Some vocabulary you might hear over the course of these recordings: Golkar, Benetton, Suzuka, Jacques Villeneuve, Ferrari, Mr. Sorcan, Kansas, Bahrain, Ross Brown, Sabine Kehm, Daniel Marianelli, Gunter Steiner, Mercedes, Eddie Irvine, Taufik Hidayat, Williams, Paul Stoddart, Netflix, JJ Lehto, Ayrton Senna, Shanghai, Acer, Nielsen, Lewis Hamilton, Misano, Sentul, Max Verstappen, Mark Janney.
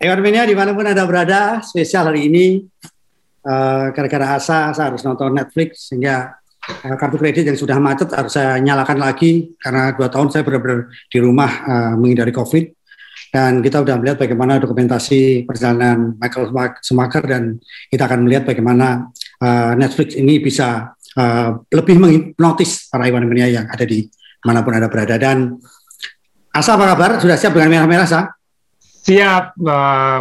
Ekormenia dimanapun Anda berada, spesial hari ini gara-gara asa saya harus nonton Netflix, sehingga kartu kredit yang sudah macet harus saya nyalakan lagi karena 2 tahun saya benar-benar di rumah menghindari COVID. Dan kita sudah melihat bagaimana dokumentasi perjalanan Michael Schumacher, dan kita akan melihat bagaimana Netflix ini bisa lebih menghipnotis para Ekormenia yang ada di manapun Anda berada. Dan Asa, apa kabar? Sudah siap dengan merah-merah, Asa? Siap,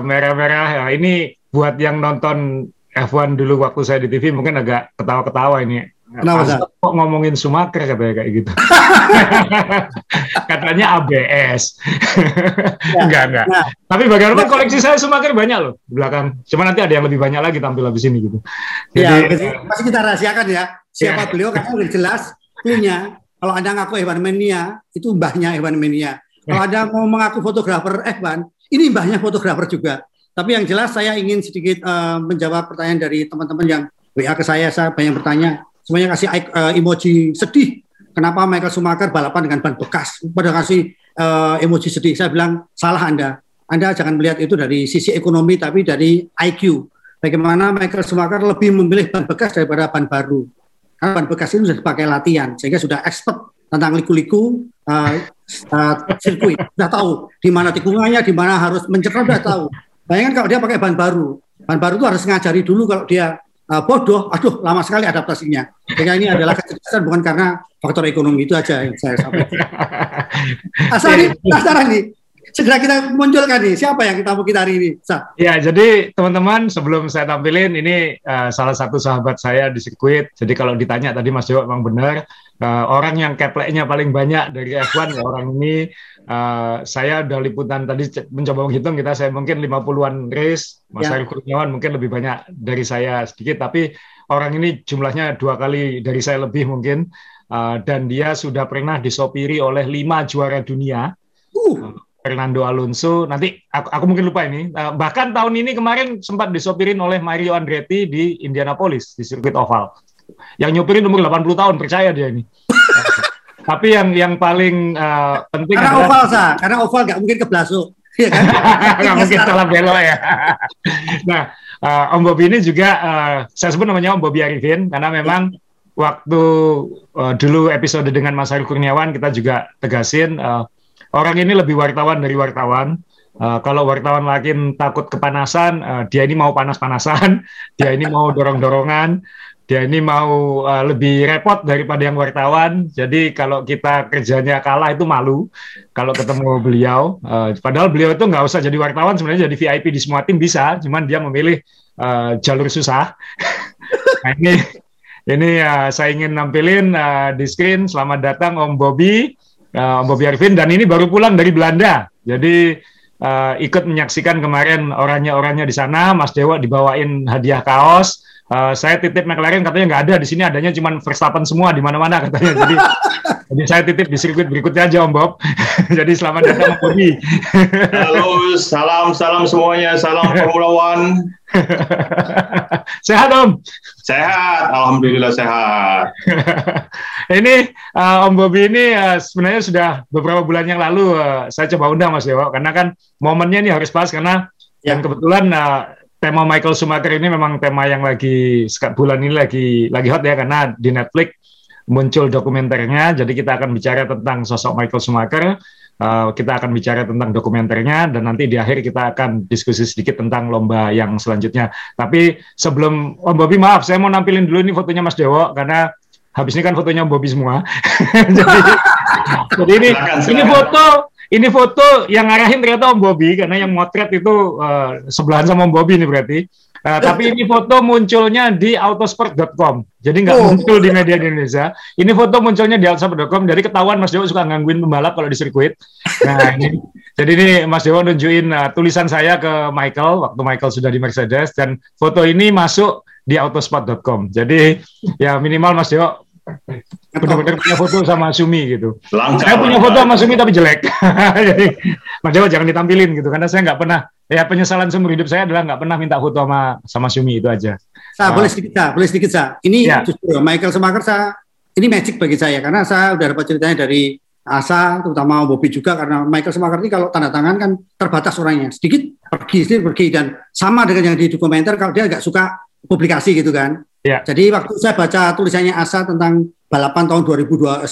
merah-merah. Ya, ini buat yang nonton F1 dulu waktu saya di TV mungkin agak ketawa-ketawa ini. Kenapa kok ngomongin Schumacher katanya kayak gitu? Katanya ABS. Enggak. Nah, tapi bagaimana koleksi saya Schumacher banyak loh di belakang. Cuma nanti ada yang lebih banyak lagi tampil habis ini gitu. Jadi, ya, pasti kita rahasiakan ya. Siapa beliau karena udah jelas punya. Kalau Anda ngaku F1 mania, itu mbahnya F1 mania. Kalau Anda mau mengaku fotografer F1, ini mbahnya fotografer juga. Tapi yang jelas saya ingin sedikit menjawab pertanyaan dari teman-teman yang WA ke saya banyak bertanya. Semuanya kasih emoji sedih. Kenapa Michael Schumacher balapan dengan ban bekas? Pada kasih emoji sedih. Saya bilang, salah Anda. Anda jangan melihat itu dari sisi ekonomi, tapi dari IQ. Bagaimana Michael Schumacher lebih memilih ban bekas daripada ban baru. Karena ban bekas itu sudah dipakai latihan, sehingga sudah expert tentang liku-liku, sirkuit, sudah tahu di mana tikungannya, di mana harus menceram, sudah tahu. Bayangkan kalau dia pakai ban baru itu harus ngajari dulu. Kalau dia bodoh, aduh lama sekali adaptasinya. Sehingga ini adalah kecerdasan bukan karena faktor ekonomi, itu aja yang saya sampaikan. Asal ini penasaran nih, segera kita munculkan nih siapa yang kita bukit hari ini. Sa. Ya, jadi teman-teman sebelum saya tampilin ini salah satu sahabat saya di sirkuit. Jadi kalau ditanya tadi Mas Dewa memang benar. Orang yang kepleknya paling banyak dari F1 ya orang ini. Saya udah liputan tadi mencoba menghitung saya mungkin 50-an race. Mas Arief Kurniawan mungkin lebih banyak dari saya sedikit, tapi orang ini jumlahnya 2 kali dari saya lebih mungkin. Dan dia sudah pernah disopiri oleh 5 juara dunia. Fernando Alonso, nanti aku mungkin lupa ini. Bahkan tahun ini kemarin sempat disopirin oleh Mario Andretti di Indianapolis di sirkuit oval. Yang nyopirin umur 80 tahun, percaya dia ini. Tapi yang paling penting karena adalah oval, karena oval nggak mungkin keblasuk. Nggak mungkin salah belok ya. Nah, Om Bobby ini juga, saya sebut namanya Om Bobby Arifin, karena memang waktu dulu episode dengan Mas Arief Kurniawan, kita juga tegasin, orang ini lebih wartawan dari wartawan. Kalau wartawan makin takut kepanasan, dia ini mau panas-panasan, dia ini mau dorong-dorongan, dia ini mau lebih repot daripada yang wartawan. Jadi kalau kita kerjanya kalah itu malu kalau ketemu beliau. Padahal beliau itu nggak usah jadi wartawan, sebenarnya jadi VIP di semua tim bisa, cuman dia memilih jalur susah. Nah, ini saya ingin nampilin di screen. Selamat datang Om Bobby, Om Bobby Arifin, dan ini baru pulang dari Belanda. Jadi ikut menyaksikan kemarin orangnya di sana. Mas Dewa dibawain hadiah kaos. Saya titip McLaren katanya nggak ada di sini, adanya cuma Verstappen semua di mana-mana katanya. Jadi, jadi saya titip di sirkuit berikutnya aja Om Bob. Jadi selamat datang Om Bobby. Halo, salam semuanya, salam Formula One. Sehat Om? Sehat, alhamdulillah sehat. Ini Om Bobby ini sebenarnya sudah beberapa bulan yang lalu saya coba undang Mas Dewa karena kan momennya ini harus pas karena yang kebetulan. Tema Michael Schumacher ini memang tema yang bulan ini lagi hot ya, karena di Netflix muncul dokumenternya. Jadi kita akan bicara tentang sosok Michael Schumacher, kita akan bicara tentang dokumenternya, dan nanti di akhir kita akan diskusi sedikit tentang lomba yang selanjutnya. Tapi sebelum Om Bobby, maaf, saya mau nampilin dulu ini fotonya Mas Dewo, karena habis ini kan fotonya Om Bobby semua. Jadi ini foto. Ini foto yang ngarahin ternyata Om Bobby, karena yang motret itu sebelahan sama Om Bobby ini berarti. Tapi ini foto munculnya di autosport.com. Jadi nggak muncul di media di Indonesia. Ini foto munculnya di autosport.com. Jadi ketahuan Mas Dewa suka gangguin pembalap kalau di sirkuit. Nah, ini. Jadi ini Mas Dewa nunjukin tulisan saya ke Michael waktu Michael sudah di Mercedes. Dan foto ini masuk di autosport.com. Jadi ya minimal Mas Dewa benar-benar punya foto sama Sumi gitu. Langkah, saya punya foto sama Sumi tapi jelek. Jadi Mas Dewa jangan ditampilin gitu, karena saya nggak pernah. Ya penyesalan seumur hidup saya adalah nggak pernah minta foto sama Sumi, itu aja. Saya boleh sedikit. Ini justru Michael Schumacher ini magic bagi saya, karena saya udah dapat ceritanya dari Asa, terutama Bobby juga, karena Michael Schumacher ini kalau tanda tangan kan terbatas orangnya sedikit. pergi dan sama dengan yang di dokumenter kalau dia nggak suka publikasi gitu kan. Ya. Jadi waktu saya baca tulisannya Asa tentang balapan tahun 2010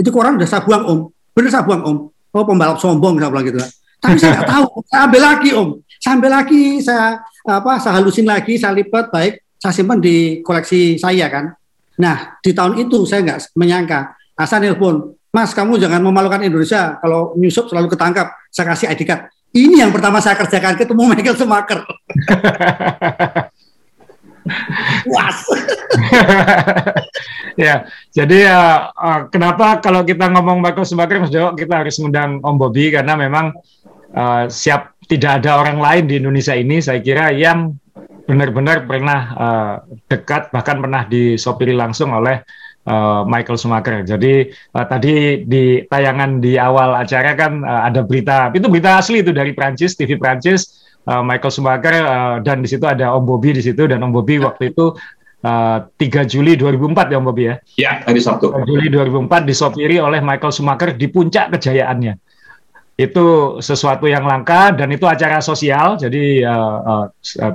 itu koran udah saya buang om, bener saya buang om. Oh pembalap sombong saya bilang gitu kan. Tapi saya nggak tahu, saya ambil lagi om, saya ambil lagi, saya halusin lagi, saya lipat baik, saya simpan di koleksi saya kan. Nah di tahun itu saya nggak menyangka Asa nelpon, Mas kamu jangan memalukan Indonesia, kalau nyusup selalu ketangkap, saya kasih ID card. Ini yang pertama saya kerjakan, ketemu Michael Schumacher. Puas. Ya, jadi kenapa kalau kita ngomong Michael Schumacher, Mas Dewo, kita harus ngundang Om Bobby karena memang siap tidak ada orang lain di Indonesia ini, saya kira yang benar-benar pernah dekat bahkan pernah disopiri langsung oleh Michael Schumacher. Jadi tadi di tayangan di awal acara kan ada berita, itu berita asli itu dari Prancis, TV Prancis, Michael Schumacher dan di situ ada Om Bobby di situ dan Om Bobby waktu itu 3 Juli 2004 ya Om Bobby ya. Iya, hari Sabtu. 3 Juli 2004 disopiri oleh Michael Schumacher di puncak kejayaannya. Itu sesuatu yang langka dan itu acara sosial, jadi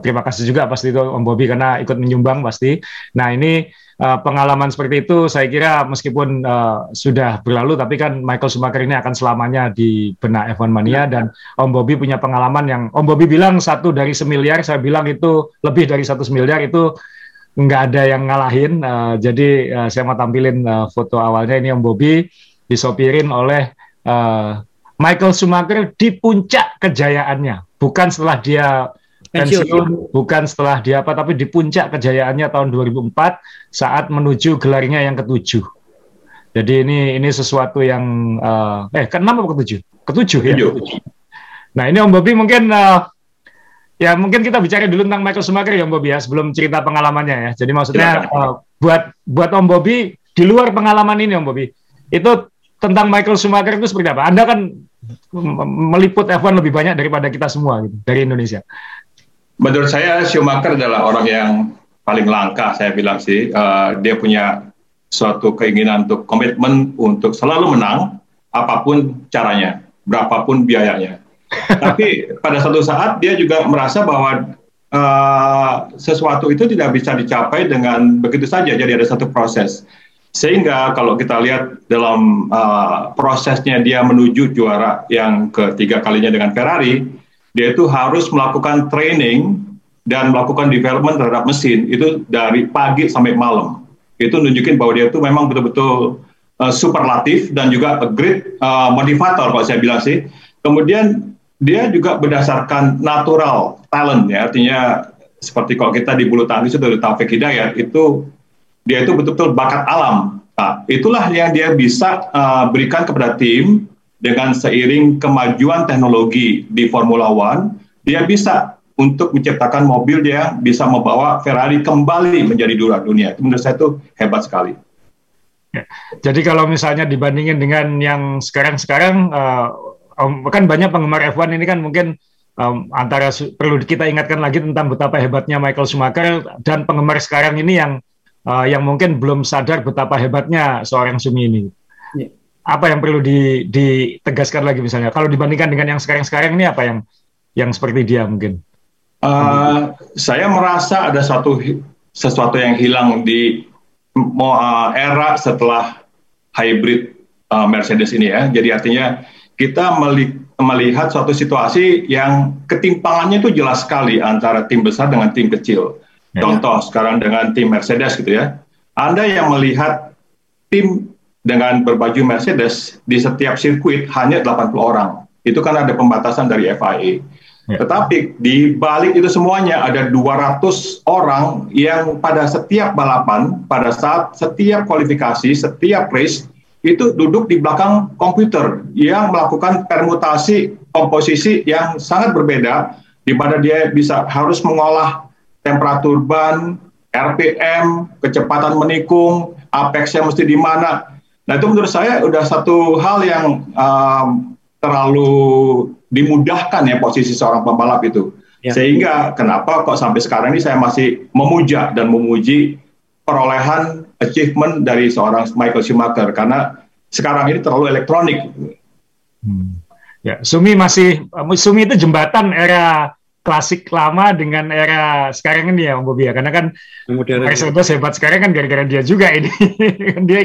terima kasih juga pasti itu Om Bobby karena ikut menyumbang pasti. Nah ini pengalaman seperti itu saya kira meskipun sudah berlalu tapi kan Michael Schumacher ini akan selamanya di benak F1 Mania ya. Dan Om Bobby punya pengalaman yang Om Bobby bilang 1 dari 1 miliar, saya bilang itu lebih dari 1 miliar itu nggak ada yang ngalahin. Jadi saya mau tampilin foto awalnya ini Om Bobby disopirin oleh Michael Schumacher di puncak kejayaannya, bukan setelah dia pensiun, bukan setelah dia apa, tapi di puncak kejayaannya tahun 2004 saat menuju gelarnya yang ke-7. Jadi ini sesuatu yang ke-6 atau ke-7? Ke-7 ya. Ke-7. Nah ini Om Bobby mungkin mungkin kita bicara dulu tentang Michael Schumacher ya Om Bobby ya sebelum cerita pengalamannya ya. Jadi maksudnya buat Om Bobby di luar pengalaman ini Om Bobby itu. Tentang Michael Schumacher itu seperti apa? Anda kan meliput F1 lebih banyak daripada kita semua gitu, dari Indonesia. Menurut saya Schumacher adalah orang yang paling langka, saya bilang sih. Dia punya suatu keinginan untuk komitmen untuk selalu menang, apapun caranya, berapapun biayanya. Tapi pada suatu saat dia juga merasa bahwa sesuatu itu tidak bisa dicapai dengan begitu saja, jadi ada satu proses. Sehingga kalau kita lihat dalam prosesnya dia menuju juara yang ketiga kalinya dengan Ferrari, dia itu harus melakukan training dan melakukan development terhadap mesin, itu dari pagi sampai malam. Itu nunjukin bahwa dia itu memang betul-betul superlatif dan juga a great motivator kalau saya bilang sih. Kemudian dia juga berdasarkan natural talent ya, artinya seperti kalau kita di bulu tangkis itu dari Taufik Hidayat itu dia itu betul-betul bakat alam. Nah, itulah yang dia bisa berikan kepada tim dengan seiring kemajuan teknologi di Formula One. Dia bisa untuk menciptakan mobil yang bisa membawa Ferrari kembali menjadi juara dunia. Itu menurut saya itu hebat sekali. Jadi kalau misalnya dibandingin dengan yang sekarang-sekarang, kan banyak penggemar F1 ini kan mungkin antara perlu kita ingatkan lagi tentang betapa hebatnya Michael Schumacher dan penggemar sekarang ini yang mungkin belum sadar betapa hebatnya seorang Sumi ini. Ya. Apa yang perlu ditegaskan lagi misalnya? Kalau dibandingkan dengan yang sekarang-sekarang ini apa yang seperti dia mungkin? Saya merasa ada sesuatu yang hilang di era setelah hybrid Mercedes ini ya. Jadi artinya kita melihat suatu situasi yang ketimpangannya itu jelas sekali antara tim besar dengan tim kecil. Contoh sekarang dengan tim Mercedes gitu ya. Anda yang melihat tim dengan berbaju Mercedes di setiap sirkuit hanya 80 orang. Itu kan ada pembatasan dari FIA. Ya. Tetapi di balik itu semuanya ada 200 orang yang pada setiap balapan, pada saat setiap kualifikasi, setiap race, itu duduk di belakang komputer yang melakukan permutasi komposisi yang sangat berbeda di mana dia bisa harus mengolah temperatur ban, RPM, kecepatan menikung, apex-nya mesti di mana. Nah itu menurut saya udah satu hal yang terlalu dimudahkan ya posisi seorang pembalap itu. Ya. Sehingga kenapa kok sampai sekarang ini saya masih memuja dan memuji perolehan achievement dari seorang Michael Schumacher. Karena sekarang ini terlalu elektronik. Ya, Sumi itu jembatan era klasik lama dengan era sekarang ini ya Om Bobi ya, karena kan Mercedes hebat sekarang kan gara-gara dia juga ini. Dia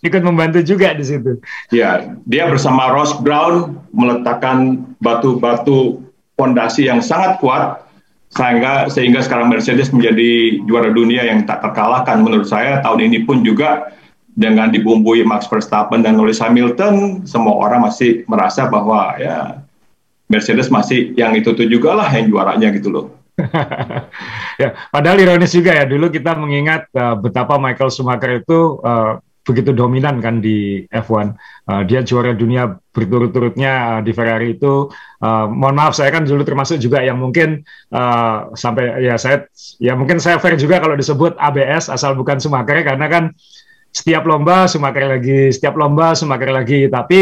ikut membantu juga di situ. Ya, dia bersama Ross Brown meletakkan batu-batu fondasi yang sangat kuat sehingga sekarang Mercedes menjadi juara dunia yang tak terkalahkan menurut saya. Tahun ini pun juga dengan dibumbui Max Verstappen dan Lewis Hamilton, semua orang masih merasa bahwa ya Mercedes masih yang itu juga lah yang juaranya gitu loh. Ya, padahal ironis juga ya, dulu kita mengingat betapa Michael Schumacher itu begitu dominan kan di F1. Dia juara dunia berturut-turutnya di Ferrari itu. Mohon maaf, saya kan dulu termasuk juga yang mungkin sampai mungkin saya fair juga kalau disebut ABS asal bukan Schumacher, karena kan setiap lomba Schumacher lagi, tapi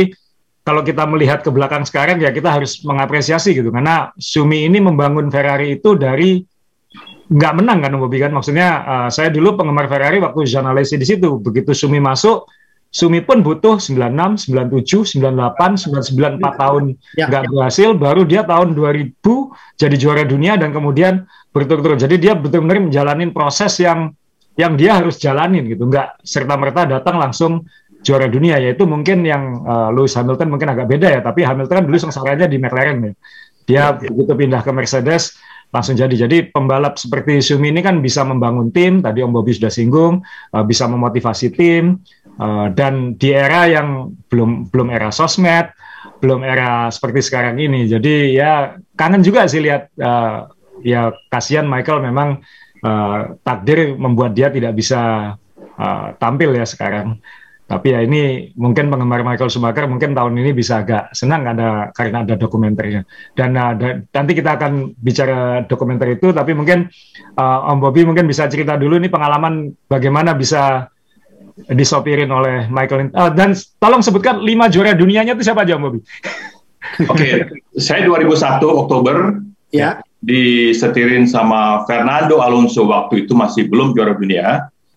kalau kita melihat ke belakang sekarang ya kita harus mengapresiasi gitu, karena Sumi ini membangun Ferrari itu dari nggak menang kan Bobi kan, maksudnya saya dulu penggemar Ferrari waktu jurnalisnya di situ, begitu Sumi masuk, Sumi pun butuh 96, 97, 98, 99, 4 tahun nggak berhasil, baru dia tahun 2000 jadi juara dunia dan kemudian berturut-turut, jadi dia betul-betul menjalani proses yang dia harus jalanin gitu, nggak serta-merta datang langsung juara dunia, yaitu mungkin yang Lewis Hamilton mungkin agak beda ya, tapi Hamilton kan dulu sengsaranya di McLaren ya, dia begitu pindah ke Mercedes langsung jadi pembalap seperti Sumi ini kan bisa membangun tim, tadi Om Bobi sudah singgung, bisa memotivasi tim, dan di era yang belum era sosmed, belum era seperti sekarang ini, jadi ya kangen juga sih lihat, ya kasihan Michael memang takdir membuat dia tidak bisa tampil ya sekarang. Tapi ya ini mungkin penggemar Michael Schumacher mungkin tahun ini bisa agak senang karena ada dokumenternya. Dan nanti kita akan bicara dokumenter itu, tapi mungkin Om Bobi mungkin bisa cerita dulu nih pengalaman bagaimana bisa disopirin oleh Michael. Dan tolong sebutkan 5 juara dunianya itu siapa aja Om Bobi? Oke, saya 2001 Oktober. Ya. Disetirin sama Fernando Alonso, waktu itu masih belum juara dunia,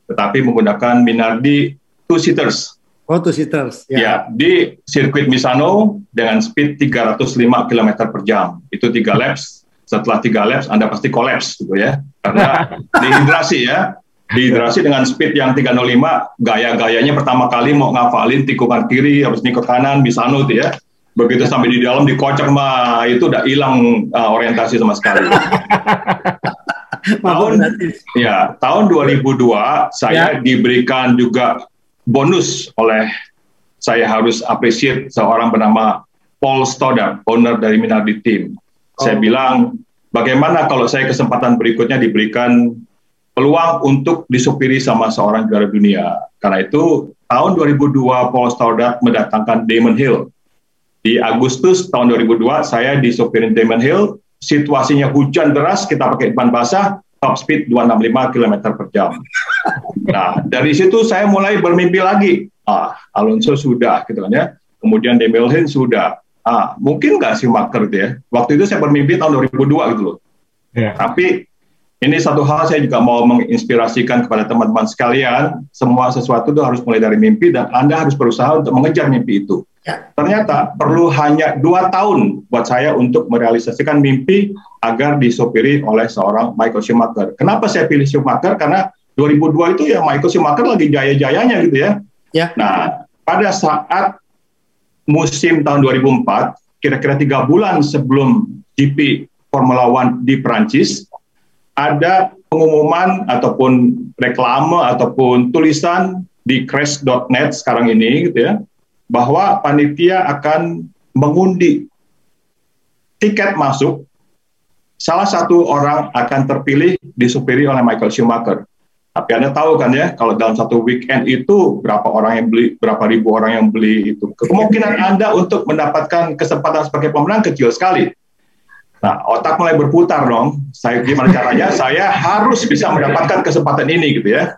tetapi menggunakan Minardi two-seaters. Oh, two-seaters. Ya. Ya, di sirkuit Misano dengan speed 305 km per jam. Itu 3 laps, setelah 3 laps Anda pasti kolaps gitu ya, karena dehidrasi ya. Dehidrasi dengan speed yang 305, gaya-gayanya pertama kali mau ngafalin tikungan kiri, habis nikot kanan, Misano itu ya. Begitu sampai di dalam dikocok mah itu udah hilang orientasi sama sekali. Tahun 2002 saya diberikan juga bonus oleh, saya harus appreciate seorang bernama Paul Stoddart, owner dari Minardi Team. Saya bilang bagaimana kalau saya kesempatan berikutnya diberikan peluang untuk disupiri sama seorang juara dunia. Karena itu tahun 2002 Paul Stoddart mendatangkan Damon Hill. Di Agustus tahun 2002 saya disopirin Damon Hill, situasinya hujan deras, kita pakai ban basah, top speed 265 km per jam. Nah, dari situ saya mulai bermimpi lagi. Alonso sudah, gitu kan ya. Kemudian Damon Hill sudah. Mungkin nggak sih Schumacher ya? Waktu itu saya bermimpi tahun 2002 gitu loh. Yeah. Tapi ini satu hal saya juga mau menginspirasikan kepada teman-teman sekalian, semua sesuatu itu harus mulai dari mimpi dan Anda harus berusaha untuk mengejar mimpi itu. Ternyata perlu hanya 2 tahun buat saya untuk merealisasikan mimpi agar disopiri oleh seorang Michael Schumacher. Kenapa saya pilih Schumacher? Karena 2002 itu ya Michael Schumacher lagi jaya-jayanya gitu ya. Nah, pada saat musim tahun 2004, kira-kira 3 bulan sebelum GP Formula 1 di Prancis, ada pengumuman ataupun reklame ataupun tulisan di crash.net sekarang ini gitu ya, bahwa panitia akan mengundi tiket masuk, salah satu orang akan terpilih disupiri oleh Michael Schumacher. Tapi Anda tahu kan ya, kalau dalam satu weekend itu berapa orang yang beli, berapa ribu orang yang beli itu. Kemungkinan Anda untuk mendapatkan kesempatan sebagai pemenang kecil sekali. Nah, otak mulai berputar dong. Saya gimana caranya? Saya harus bisa mendapatkan kesempatan ini gitu ya.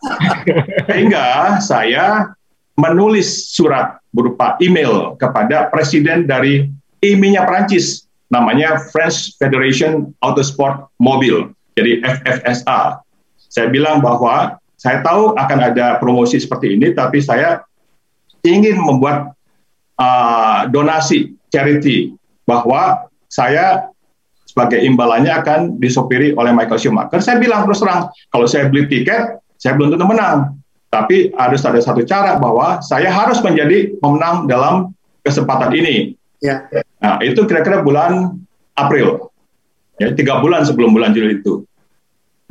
Sehingga saya menulis surat berupa email kepada presiden dari IMI-nya Perancis, namanya French Federation Autosport Mobile, jadi FFSA. Saya bilang bahwa saya tahu akan ada promosi seperti ini, tapi saya ingin membuat donasi charity bahwa saya sebagai imbalannya akan disopiri oleh Michael Schumacher. Saya bilang terus terang, kalau saya beli tiket, saya belum tentu menang. Tapi harus ada satu cara bahwa saya harus menjadi pemenang dalam kesempatan ini. Ya. Nah, itu kira-kira bulan April. Ya, 3 bulan sebelum bulan Juli itu.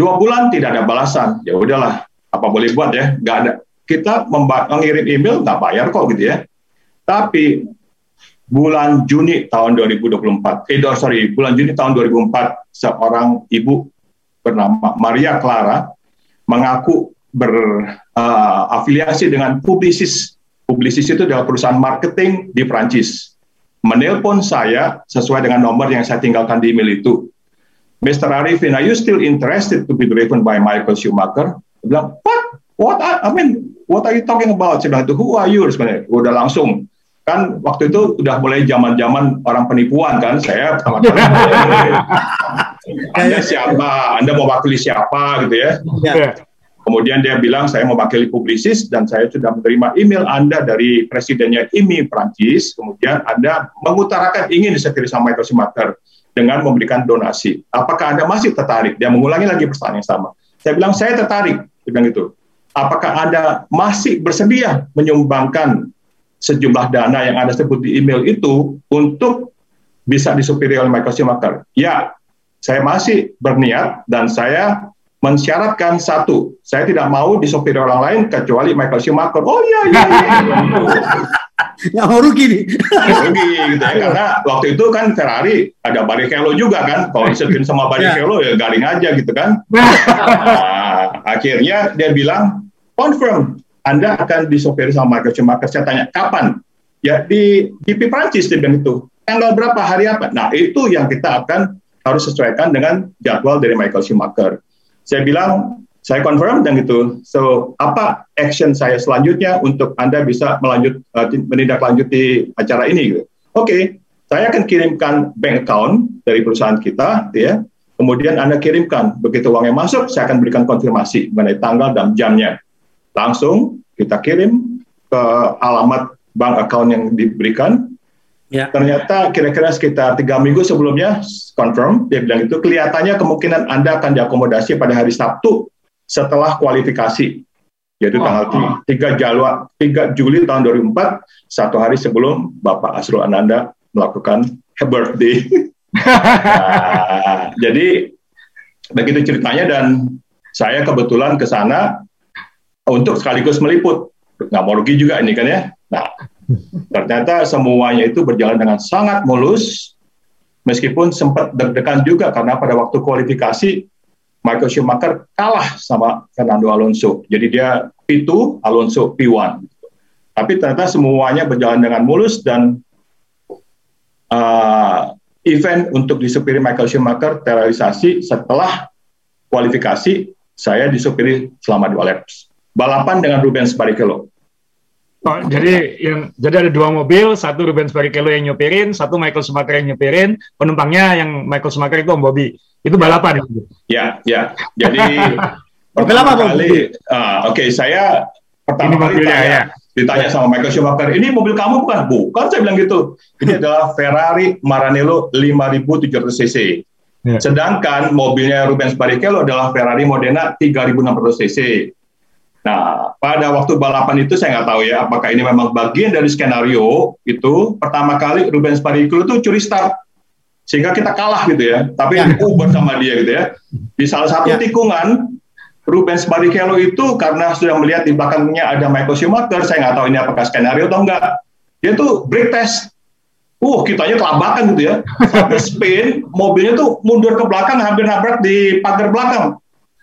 2 bulan tidak ada balasan. Ya udahlah, apa boleh buat ya, nggak ada. Kita mengirim email, nggak bayar kok gitu ya. Tapi bulan Juni tahun 2024, bulan Juni tahun 2004, seorang ibu bernama Maria Clara mengaku berafiliasi dengan Publicis. Publicis itu adalah perusahaan marketing di Perancis. Menelpon saya sesuai dengan nomor yang saya tinggalkan di email itu. Mr. Arifin, are you still interested to be driven by Michael Schumacher? Dia bilang, what are you talking about? Saya bilang, who are you? Sebenarnya, udah langsung. Kan waktu itu udah mulai zaman-zaman orang penipuan kan, saya pertama-tama Anda siapa? Anda mewakili siapa gitu ya. Kemudian dia bilang saya mewakili Publicis dan saya sudah menerima email Anda dari presidennya IMI Perancis. Kemudian Anda mengutarakan ingin disetiri sama Michael Schumacher dengan memberikan donasi. Apakah Anda masih tertarik? Dia mengulangi lagi pertanyaan yang sama. Saya bilang saya tertarik, dia bilang gitu. Apakah Anda masih bersedia menyumbangkan sejumlah dana yang Anda sebut di email itu untuk bisa disupiri oleh Michael Schumacher? Ya, saya masih berniat dan saya mensyaratkan satu, saya tidak mau disupiri orang lain kecuali Michael Schumacher. Oh iya. Nggak mau rugi nih. Rugi gitu ya, karena waktu itu kan Ferrari ada Barrichello juga kan, kalau disupirin sama Barrichello ya garing aja gitu kan. Nah, akhirnya dia bilang, confirm. Anda akan disopir sama Michael Schumacher. Saya tanya, kapan? Ya, di GP Prancis, dia bilang itu. Tanggal berapa, hari apa? Nah, itu yang kita akan harus sesuaikan dengan jadwal dari Michael Schumacher. Saya bilang, saya confirm, dan gitu. So, apa action saya selanjutnya untuk Anda bisa menindaklanjuti acara ini? Gitu. Oke, saya akan kirimkan bank account dari perusahaan kita, ya. Kemudian Anda kirimkan. Begitu uangnya masuk, saya akan berikan konfirmasi mengenai tanggal dan jamnya. Langsung kita kirim ke alamat bank account yang diberikan. Ya. Ternyata kira-kira sekitar 3 minggu sebelumnya, confirm, dia bilang itu kelihatannya kemungkinan Anda akan diakomodasi pada hari Sabtu setelah kualifikasi. Yaitu tanggal 3 Juli tahun 2004, 1 hari sebelum Bapak Asrul Ananda melakukan birthday. Nah, jadi begitu ceritanya, dan saya kebetulan ke sana untuk sekaligus meliput, nggak mau rugi juga ini kan ya. Nah, ternyata semuanya itu berjalan dengan sangat mulus, meskipun sempat deg-degan juga karena pada waktu kualifikasi Michael Schumacher kalah sama Fernando Alonso, jadi dia P2, Alonso P1. Tapi ternyata semuanya berjalan dengan mulus dan event untuk disupiri Michael Schumacher terrealisasi setelah kualifikasi. Saya disupiri selama 2 laps. Balapan dengan Rubens Barrichello. Oh, jadi ada 2 mobil, satu Rubens Barrichello yang nyupirin, satu Michael Schumacher yang nyupirin, penumpangnya yang Michael Schumacher itu Om Bobby. Itu balapan. Ya. Jadi pertama kali, saya pertama kali ditanya sama Michael Schumacher, ini mobil kamu bukan? Bukan, saya bilang gitu. Ini adalah Ferrari Maranello 5.700 cc. Ya. Sedangkan mobilnya Rubens Barrichello adalah Ferrari Modena 3.600 cc. Nah, pada waktu balapan itu saya nggak tahu ya, apakah ini memang bagian dari skenario itu. Pertama kali Rubens Barrichello itu curi start, sehingga kita kalah gitu ya. Tapi aku bersama dia gitu ya. Di salah satu tikungan, Rubens Barrichello itu karena sudah melihat di belakangnya ada Michael Schumacher, saya nggak tahu ini apakah skenario atau enggak. Dia tuh brake test. Kitanya kelabakan gitu ya. Sampai spin, mobilnya tuh mundur ke belakang, hampir nabrak di pagar belakang.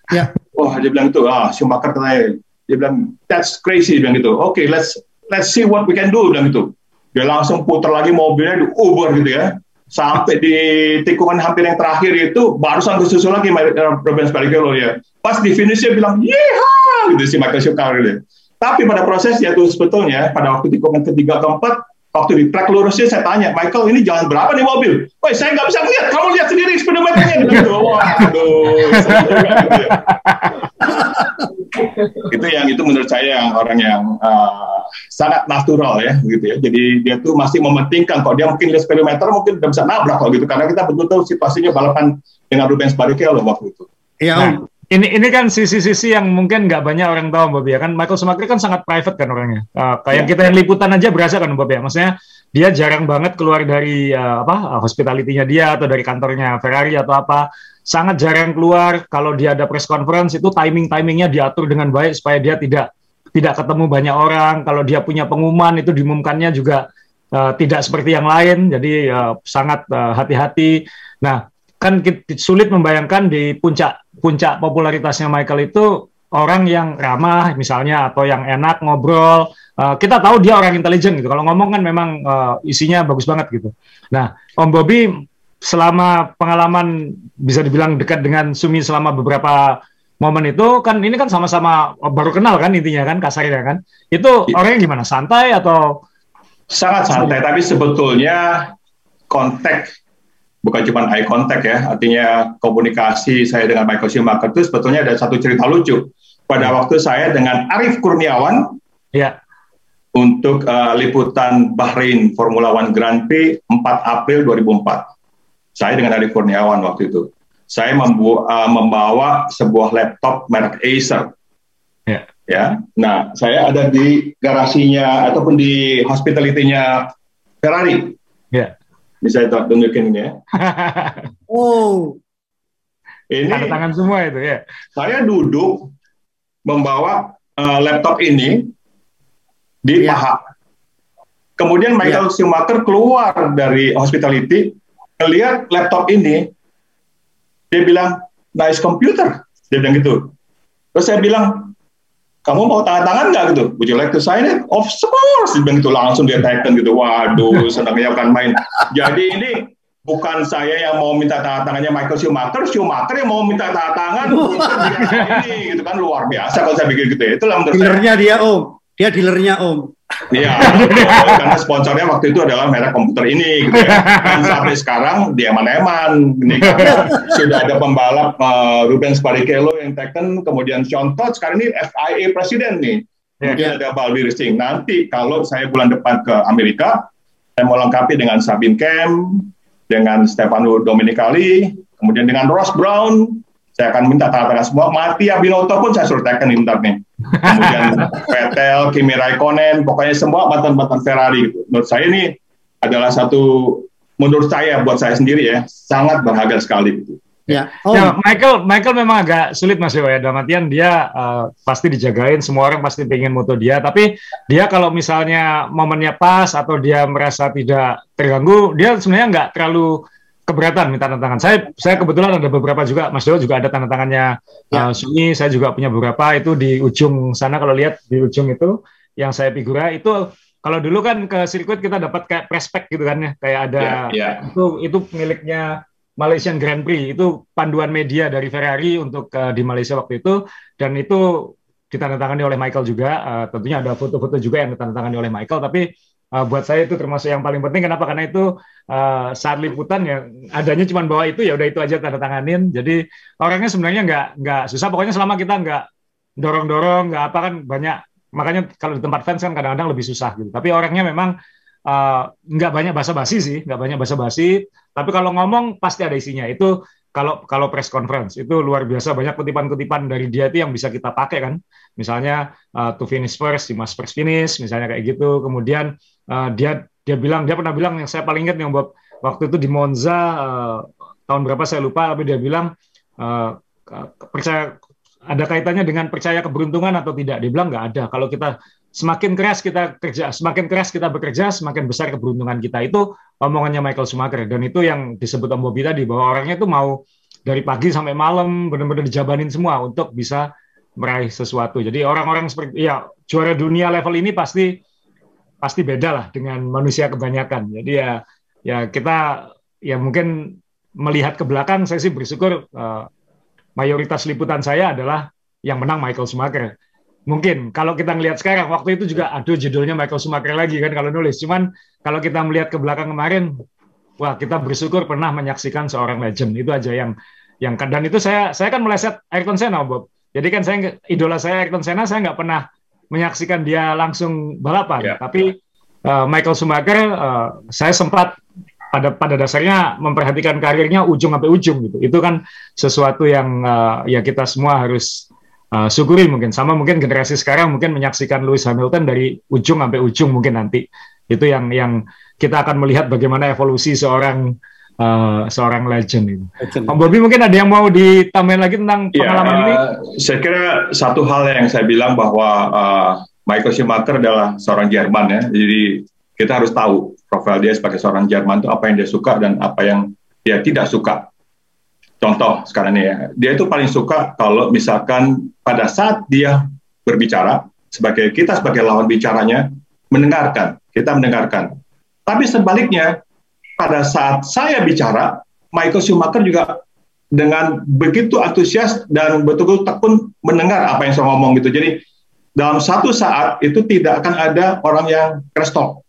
Ya. Dia bilang itu, Schumacher ternyata. Dia bilang, that's crazy, bilang gitu. Okay, let's see what we can do, bilang gitu. Dia langsung putar lagi mobilnya, diuber gitu ya. Sampai di tikungan hampir yang terakhir itu, barusan kesusul lagi Rubens Barrichello ya. Pas di finishnya bilang, yeehaw, gitu si Michael Schumacher gitu. Tapi pada prosesnya tuh sebetulnya, pada waktu tikungan ke-3, ke-4, waktu di track lurusnya saya tanya, Michael ini jalan berapa nih mobil? Woi, saya nggak bisa lihat, kamu lihat sendiri speedometernya. Waduh, Itu menurut saya yang orang yang sangat natural ya gitu ya. Jadi dia tuh masih mementingkan, kalau dia mungkin 10 meter mungkin udah bisa nabrak kalau gitu, karena kita betul tahu situasinya balapan dengan Rubens Barrichello waktu itu. Iya. Nah, ini kan sisi-sisi yang mungkin nggak banyak orang tahu, Mbak Bia. Kan Michael Schumacher kan sangat private kan orangnya. Kayak kita yang liputan aja berasa kan, Mbak Bia. Maksudnya dia jarang banget keluar dari hospitality-nya dia atau dari kantornya Ferrari atau apa. Sangat jarang keluar. Kalau dia ada press conference itu timing-timingnya diatur dengan baik supaya dia tidak ketemu banyak orang. Kalau dia punya pengumuman itu diumumkannya juga tidak seperti yang lain. Jadi sangat hati-hati. Nah, kan sulit membayangkan di puncak popularitasnya Michael itu orang yang ramah misalnya atau yang enak ngobrol. Kita tahu dia orang intelijen gitu. Kalau ngomong kan memang isinya bagus banget gitu. Nah, Om Bobby selama pengalaman bisa dibilang dekat dengan Sumi selama beberapa momen itu kan, ini kan sama-sama baru kenal kan intinya kan, kasarnya kan. Itu orangnya gimana? Santai atau sangat santai? Tapi sebetulnya kontak, bukan cuma eye contact ya, artinya komunikasi saya dengan Michael Schumacher itu sebetulnya ada satu cerita lucu. Pada waktu saya dengan Arief Kurniawan untuk liputan Bahrain Formula One Grand Prix 4 April 2004. Saya dengan Arief Kurniawan waktu itu. Saya membawa sebuah laptop merek Acer. Ya. Nah, saya ada di garasinya ataupun di hospitality-nya Ferrari. Ya. Bisa itu tunjukin ini ya. Oh, ini ada tangan semua itu ya. Saya duduk membawa laptop ini di paha. Kemudian Michael Schumacher keluar dari hospitality, melihat laptop ini, dia bilang, "Nice computer," dia bilang gitu. Terus saya bilang, "Kamu mau tangan-tangan nggak gitu? Would you like to sign it?" "Of course," gitu. Langsung dia taken gitu. Waduh, senangnya bukan main. Jadi ini bukan saya yang mau minta tangan tangannya Michael Schumacher, Schumacher yang mau minta tangan tangan ini gitu kan, luar biasa kalau saya pikir gitu ya. Itulah dealernya dia, Om. Dia dealernya, Om. Iya, karena sponsornya waktu itu adalah merek komputer ini gitu ya. Dan sampai sekarang dia eman-eman ini, sudah ada pembalap Rubens Barrichello yang taken, kemudian Sean Todd, sekarang ini FIA presiden nih. Kemudian ada Balbir Singh. Nanti kalau saya bulan depan ke Amerika, saya mau lengkapi dengan Sabine Kehm, dengan Stefano Domenicali, kemudian dengan Ross Brown. Saya akan minta tangan-tangan semua. Mati Abinoto pun saya suruh taken bentar nih. Kemudian Vettel, Kimi Raikkonen, pokoknya semua mantan-mantan Ferrari. Menurut saya ini adalah satu, menurut saya, buat saya sendiri ya, sangat berharga sekali gitu. Ya. Oh. Ya, Michael memang agak sulit Mas Dewa ya. Dalam artian dia pasti dijagain, semua orang pasti pengen moto dia. Tapi dia kalau misalnya momennya pas atau dia merasa tidak terganggu, dia sebenarnya nggak terlalu keberatan minta tanda tangan. Saya kebetulan ada beberapa juga, Mas Dewa juga ada tanda tangannya Sunyi, saya juga punya beberapa itu di ujung sana, kalau lihat di ujung itu yang saya figura itu, kalau dulu kan ke sirkuit kita dapat kayak press pack gitu kan ya, kayak ada itu miliknya Malaysian Grand Prix, itu panduan media dari Ferrari untuk di Malaysia waktu itu, dan itu ditandatangani oleh Michael juga, tentunya ada foto-foto juga yang ditandatangani oleh Michael, tapi buat saya itu termasuk yang paling penting. Kenapa? Karena itu saat liputan ya adanya cuma bawa itu, ya udah itu aja tanda tanganin. Jadi orangnya sebenarnya nggak susah. Pokoknya selama kita nggak dorong-dorong, nggak apa kan banyak. Makanya kalau di tempat fans kan kadang-kadang lebih susah gitu. Tapi orangnya memang nggak banyak basa-basi sih, nggak banyak basa-basi. Tapi kalau ngomong pasti ada isinya. Itu kalau press conference itu luar biasa banyak kutipan-kutipan dari dia itu yang bisa kita pakai kan. Misalnya to finish first, you must first finish, misalnya kayak gitu. Kemudian dia pernah bilang yang saya paling ingat yang buat waktu itu di Monza tahun berapa saya lupa, tapi dia bilang percaya, ada kaitannya dengan percaya keberuntungan atau tidak. Dia bilang nggak ada. Kalau kita semakin keras kita bekerja, semakin besar keberuntungan kita. Itu omongannya Michael Schumacher, dan itu yang disebut Om Bobby tadi, bahwa orangnya itu mau dari pagi sampai malam benar-benar dijabanin semua untuk bisa meraih sesuatu. Jadi orang-orang seperti juara dunia level ini pasti beda lah dengan manusia kebanyakan. Jadi ya kita ya mungkin melihat ke belakang, saya sih bersyukur mayoritas liputan saya adalah yang menang Michael Schumacher. Mungkin kalau kita ngelihat sekarang, waktu itu juga aduh judulnya Michael Schumacher lagi kan kalau nulis. Cuman kalau kita melihat ke belakang kemarin, wah kita bersyukur pernah menyaksikan seorang legend. Itu aja yang dan itu saya kan meleset Ayrton Senna, Bob. Jadi kan saya, idola saya Ayrton Senna, saya nggak pernah menyaksikan dia langsung balapan. Yeah. Tapi Michael Schumacher, saya sempat pada dasarnya memperhatikan karirnya ujung sampai ujung gitu. Itu kan sesuatu yang ya kita semua harus syukuri mungkin. Sama mungkin generasi sekarang mungkin menyaksikan Lewis Hamilton dari ujung sampai ujung mungkin nanti. Itu yang kita akan melihat bagaimana evolusi seorang legend itu. Om Bobby mungkin ada yang mau ditambahin lagi tentang pengalaman ini? Saya kira satu hal yang saya bilang bahwa Michael Schumacher adalah seorang Jerman ya. Jadi kita harus tahu profil dia sebagai seorang Jerman itu apa yang dia suka dan apa yang dia tidak suka. Contoh sekarang ini ya, dia itu paling suka kalau misalkan pada saat dia berbicara, sebagai kita sebagai lawan bicaranya mendengarkan, kita mendengarkan. Tapi sebaliknya pada saat saya bicara, Michael Schumacher juga dengan begitu antusias dan betul-betul tekun mendengar apa yang saya ngomong gitu. Jadi dalam satu saat itu tidak akan ada orang yang cross talk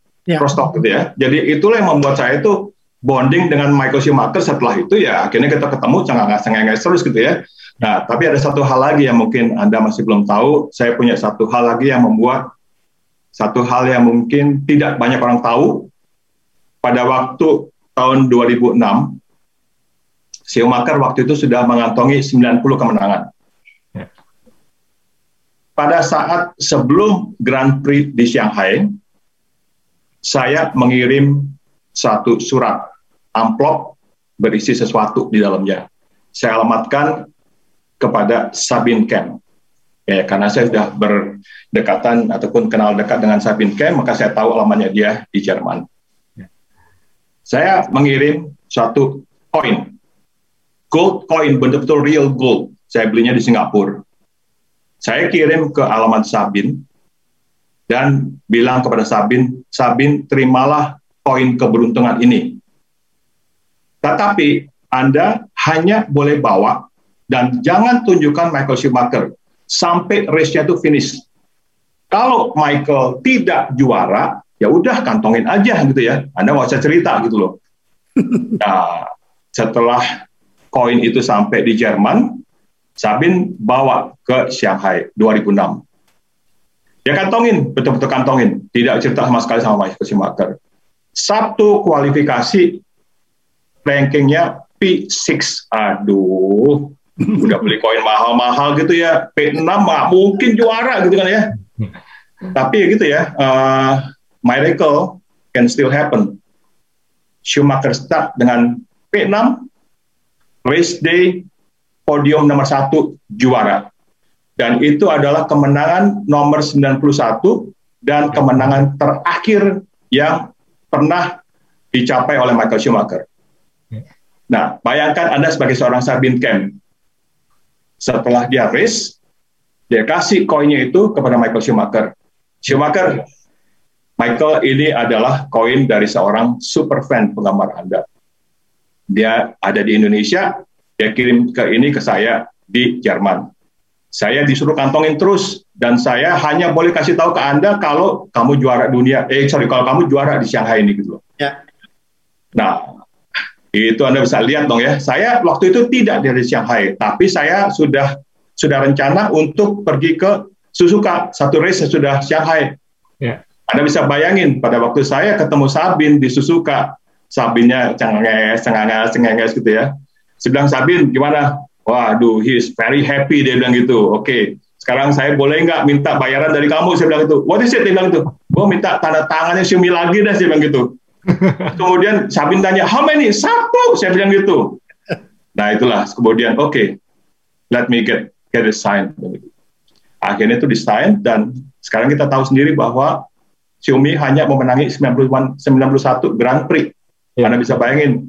gitu ya. Jadi itulah yang membuat saya itu bonding dengan Michael Schumacher. Setelah itu ya akhirnya kita ketemu cengang-cengang terus gitu ya. Nah, tapi ada satu hal lagi yang mungkin Anda masih belum tahu. Saya punya satu hal lagi yang membuat satu hal yang mungkin tidak banyak orang tahu. Pada waktu tahun 2006, Schumacher waktu itu sudah mengantongi 90 kemenangan. Pada saat sebelum Grand Prix di Shanghai, saya mengirim satu surat, amplop berisi sesuatu di dalamnya. Saya alamatkan kepada Sabine Kehm. Ya, karena saya sudah berdekatan ataupun kenal dekat dengan Sabine Kehm, maka saya tahu alamannya dia di Jerman. Saya mengirim satu koin, gold coin, betul-betul real gold. Saya belinya di Singapura. Saya kirim ke alamat Sabine dan bilang kepada Sabine, Sabine terimalah koin keberuntungan ini. Tetapi Anda hanya boleh bawa dan jangan tunjukkan Michael Schumacher sampai race-nya itu finish. Kalau Michael tidak juara, ya udah kantongin aja gitu ya, Anda nggak usah cerita gitu loh. Nah, setelah koin itu sampai di Jerman, Sabine bawa ke Shanghai 2006. Ya kantongin, betul-betul kantongin, tidak cerita sama sekali sama Michael Schumacher. Sabtu kualifikasi rankingnya P6. Aduh, udah beli koin mahal-mahal gitu ya, P6 nggak mungkin juara gitu kan ya. Tapi gitu ya, miracle can still happen. Schumacher start dengan P6, race day, podium nomor 1, juara. Dan itu adalah kemenangan nomor 91 dan kemenangan terakhir yang pernah dicapai oleh Michael Schumacher. Nah, bayangkan Anda sebagai seorang Sabine Kehm. Setelah dia race, dia kasih koinnya itu kepada Michael Schumacher. Schumacher, Michael, ini adalah koin dari seorang superfan penggemar Anda. Dia ada di Indonesia, dia kirim ke saya di Jerman. Saya disuruh kantongin terus, dan saya hanya boleh kasih tahu ke Anda kalau kamu juara dunia. Kalau kamu juara di Shanghai ini gitu loh. Ya. Nah, itu Anda bisa lihat dong ya. Saya waktu itu tidak dari Shanghai, tapi saya sudah rencana untuk pergi ke Suzuka. Satu race sudah Shanghai. Ya. Anda bisa bayangin, pada waktu saya ketemu Sabine di Suzuka, Sabinnya cengenges gitu ya. Saya bilang, Sabine gimana? Waduh, he is very happy, dia bilang gitu. Oke, sekarang saya boleh nggak minta bayaran dari kamu? Saya bilang gitu. What is it? Dia bilang gitu. Gue minta tanda tangannya Shumi lagi dah, saya bilang gitu. Kemudian Sabine tanya, how many? 1, saya bilang gitu. Nah itulah, kemudian oke, let me get a sign. Akhirnya itu disign, dan sekarang kita tahu sendiri bahwa Xiaomi hanya memenangi 91 Grand Prix. Anda bisa bayangin.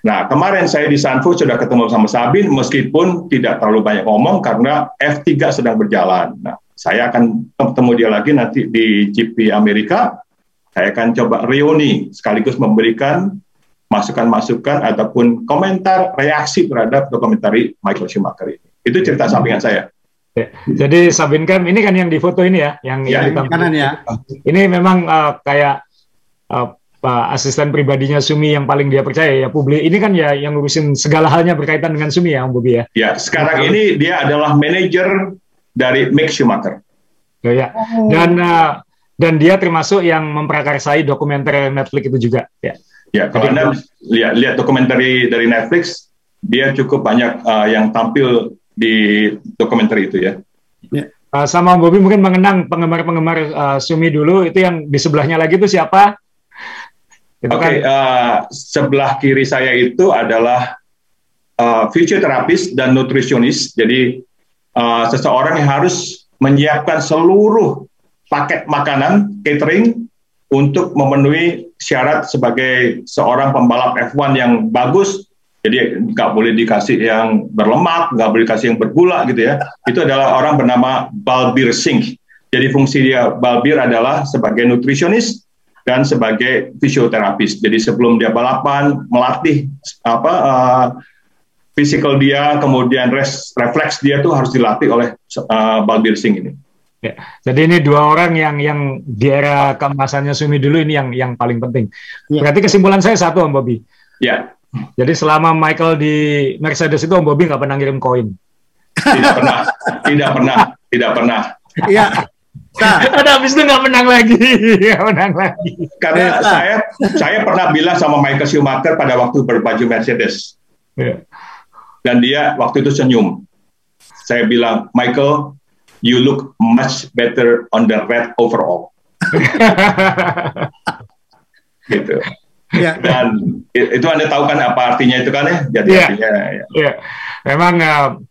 Nah, kemarin saya di Sanford sudah ketemu sama Sabine, meskipun tidak terlalu banyak ngomong karena F3 sedang berjalan. Nah, saya akan ketemu dia lagi nanti di GP Amerika. Saya akan coba reuni, sekaligus memberikan masukan-masukan ataupun komentar, reaksi terhadap dokumentari Michael Schumacher ini. Itu cerita sampingan saya. Jadi Sabine Kehm ini kan yang di foto ini ya, yang di kanan ya. Ini memang kayak Pak asisten pribadinya Sumi yang paling dia percaya ya publik ini kan ya yang ngurusin segala halnya berkaitan dengan Sumi ya Om Bobi ya. Ya sekarang ini dia adalah manajer dari Mick Schumacher. Ya, ya. Dan dia termasuk yang memprakarsai dokumenter Netflix itu juga. Ya, ya kalau Anda lihat dokumenter dari Netflix dia cukup banyak yang tampil di dokumenter itu ya. Ya. Sama Om Bobi mungkin mengenang penggemar-penggemar Sumi dulu itu yang di sebelahnya lagi itu siapa? Oke, sebelah kiri saya itu adalah fisioterapis dan nutrisionis. Jadi seseorang yang harus menyiapkan seluruh paket makanan catering untuk memenuhi syarat sebagai seorang pembalap F1 yang bagus. Jadi nggak boleh dikasih yang berlemak, nggak boleh dikasih yang bergula gitu ya. Itu adalah orang bernama Balbir Singh. Jadi fungsi dia Balbir adalah sebagai nutrisionis dan sebagai fisioterapis. Jadi sebelum dia balapan melatih physical dia, kemudian refleks dia tuh harus dilatih oleh Balbir Singh ini. Ya, jadi ini dua orang yang di era keemasannya Sumi dulu ini yang paling penting. Ya. Berarti kesimpulan saya satu Om Bobi. Ya. Jadi selama Michael di Mercedes itu Om Bobi nggak pernah ngirim koin. Tidak pernah. Iya. Nah, habis itu nggak menang lagi. Karena saya pernah bilang sama Michael Schumacher pada waktu berbaju Mercedes, yeah. Dan dia waktu itu senyum. Saya bilang, Michael, you look much better on the red overall. Gitu. Yeah. Dan itu Anda tahu kan apa artinya itu kan ya? Jadi yeah. Artinya. Ya. Yeah. Memang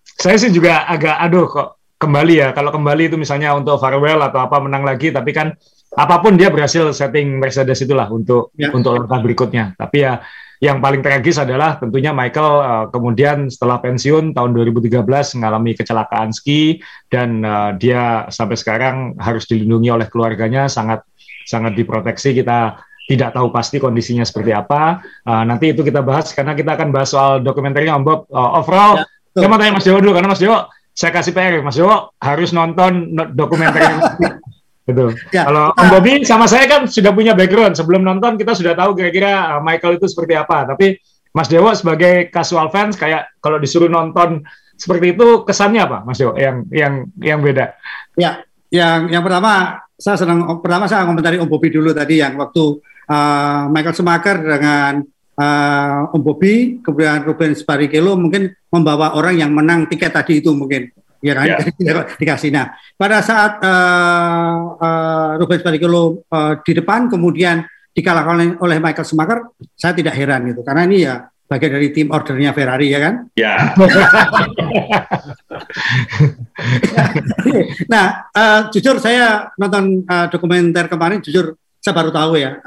saya sih juga agak kok. Kembali ya, kalau kembali itu misalnya untuk farewell atau apa menang lagi, tapi kan apapun dia berhasil setting Mercedes itulah untuk langkah berikutnya. Tapi ya yang paling tragis adalah tentunya Michael kemudian setelah pensiun tahun 2013 mengalami kecelakaan ski dan dia sampai sekarang harus dilindungi oleh keluarganya, sangat diproteksi. Kita tidak tahu pasti kondisinya seperti apa. Nanti itu kita bahas karena kita akan bahas soal dokumenternya Om Bob. Overall, saya mau tanya Mas Dewo dulu karena Mas Dewo saya kasih PR, Mas Dewo harus nonton dokumenternya. Gitu. Ya. Kalau Om Bobi sama saya kan sudah punya background. Sebelum nonton kita sudah tahu kira-kira Michael itu seperti apa. Tapi Mas Dewo sebagai casual fans kayak kalau disuruh nonton seperti itu kesannya apa, Mas Dewo? Yang beda. Ya, yang pertama saya komentari Om Bobi dulu tadi yang waktu Michael Schumacher dengan Om Bobi, kemudian Rubens Barrichello mungkin membawa orang yang menang tiket tadi itu mungkin ya kan dikasih. Nah pada saat Rubens Barrichello di depan kemudian dikalahkan oleh Michael Schumacher, saya tidak heran gitu karena ini ya bagian dari tim ordernya Ferrari ya kan. Ya. Nah jujur saya nonton dokumenter kemarin, jujur saya baru tahu ya.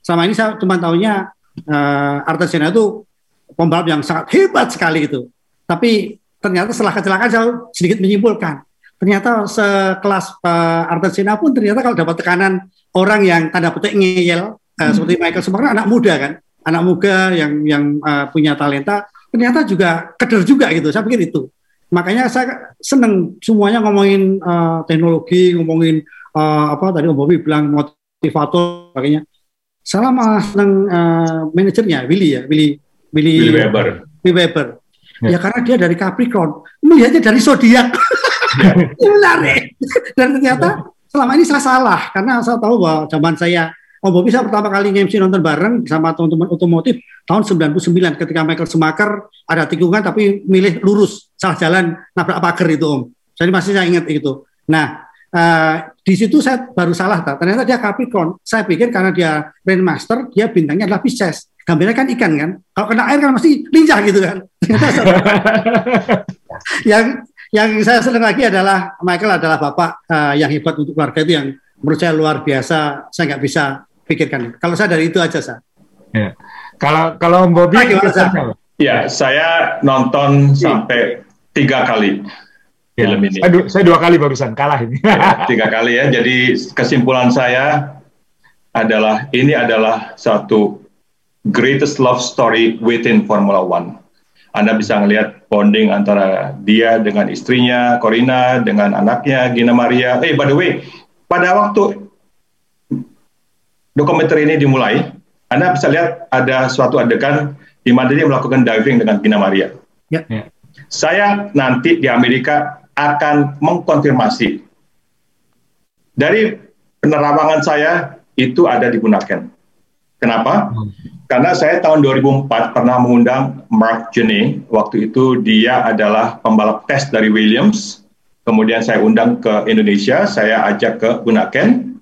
Selama ini saya cuma tahunya Ayrton Senna itu pembalap yang sangat hebat sekali itu. Tapi ternyata setelah kecelakaan saya sedikit menyimpulkan. Ternyata sekelas Ayrton Senna pun ternyata kalau dapat tekanan orang yang tanda petik ngeyel seperti Michael Schumacher, anak muda kan, anak muda yang punya talenta, ternyata juga keder juga gitu. Saya pikir itu. Makanya saya seneng semuanya ngomongin teknologi, ngomongin tadi Om Bobi bilang motivator, sebagainya. Selama tentang manajernya Willy Weber. Ya. Ya karena dia dari Capricorn, melihatnya dari zodiak. Menarik. Dan ternyata selama ini saya salah karena saya tahu bahwa zaman saya Om Bobi saya pertama kali ngemsi nonton bareng sama teman-teman otomotif tahun 99 ketika Michael Schumacher ada tikungan tapi milih lurus, salah jalan, nabrak pagar itu Om. Jadi masih saya ingat itu. Nah, di situ saya baru salah ternyata dia Capricorn. Saya pikir karena dia Rainmaster, dia bintangnya adalah Pisces. Gambarnya kan ikan kan. Kalau kena air kan mesti lincah gitu kan. yang saya senang lagi adalah Michael adalah bapak yang hebat untuk keluarga itu yang menurut saya luar biasa. Saya nggak bisa pikirkan. Kalau saya dari itu aja saya. Ya. Kalau Om Bobi ya saya nonton sampai 3 kali. Ya, film ini. Saya 2 kali barusan kalah ini. Ya, 3 kali ya. Jadi kesimpulan saya adalah ini adalah satu greatest love story within Formula One. Anda bisa melihat bonding antara dia dengan istrinya Corinna dengan anaknya Gina Maria. By the way, pada waktu dokumenter ini dimulai, Anda bisa lihat ada suatu adegan di mana dia melakukan diving dengan Gina Maria. Ya. Ya. Saya nanti di Amerika akan mengkonfirmasi. Dari penerawangan saya itu ada di Bunaken. Kenapa? Karena saya tahun 2004 pernah mengundang Mark Janney. Waktu itu dia adalah pembalap test dari Williams. Kemudian saya undang ke Indonesia, saya ajak ke Bunaken.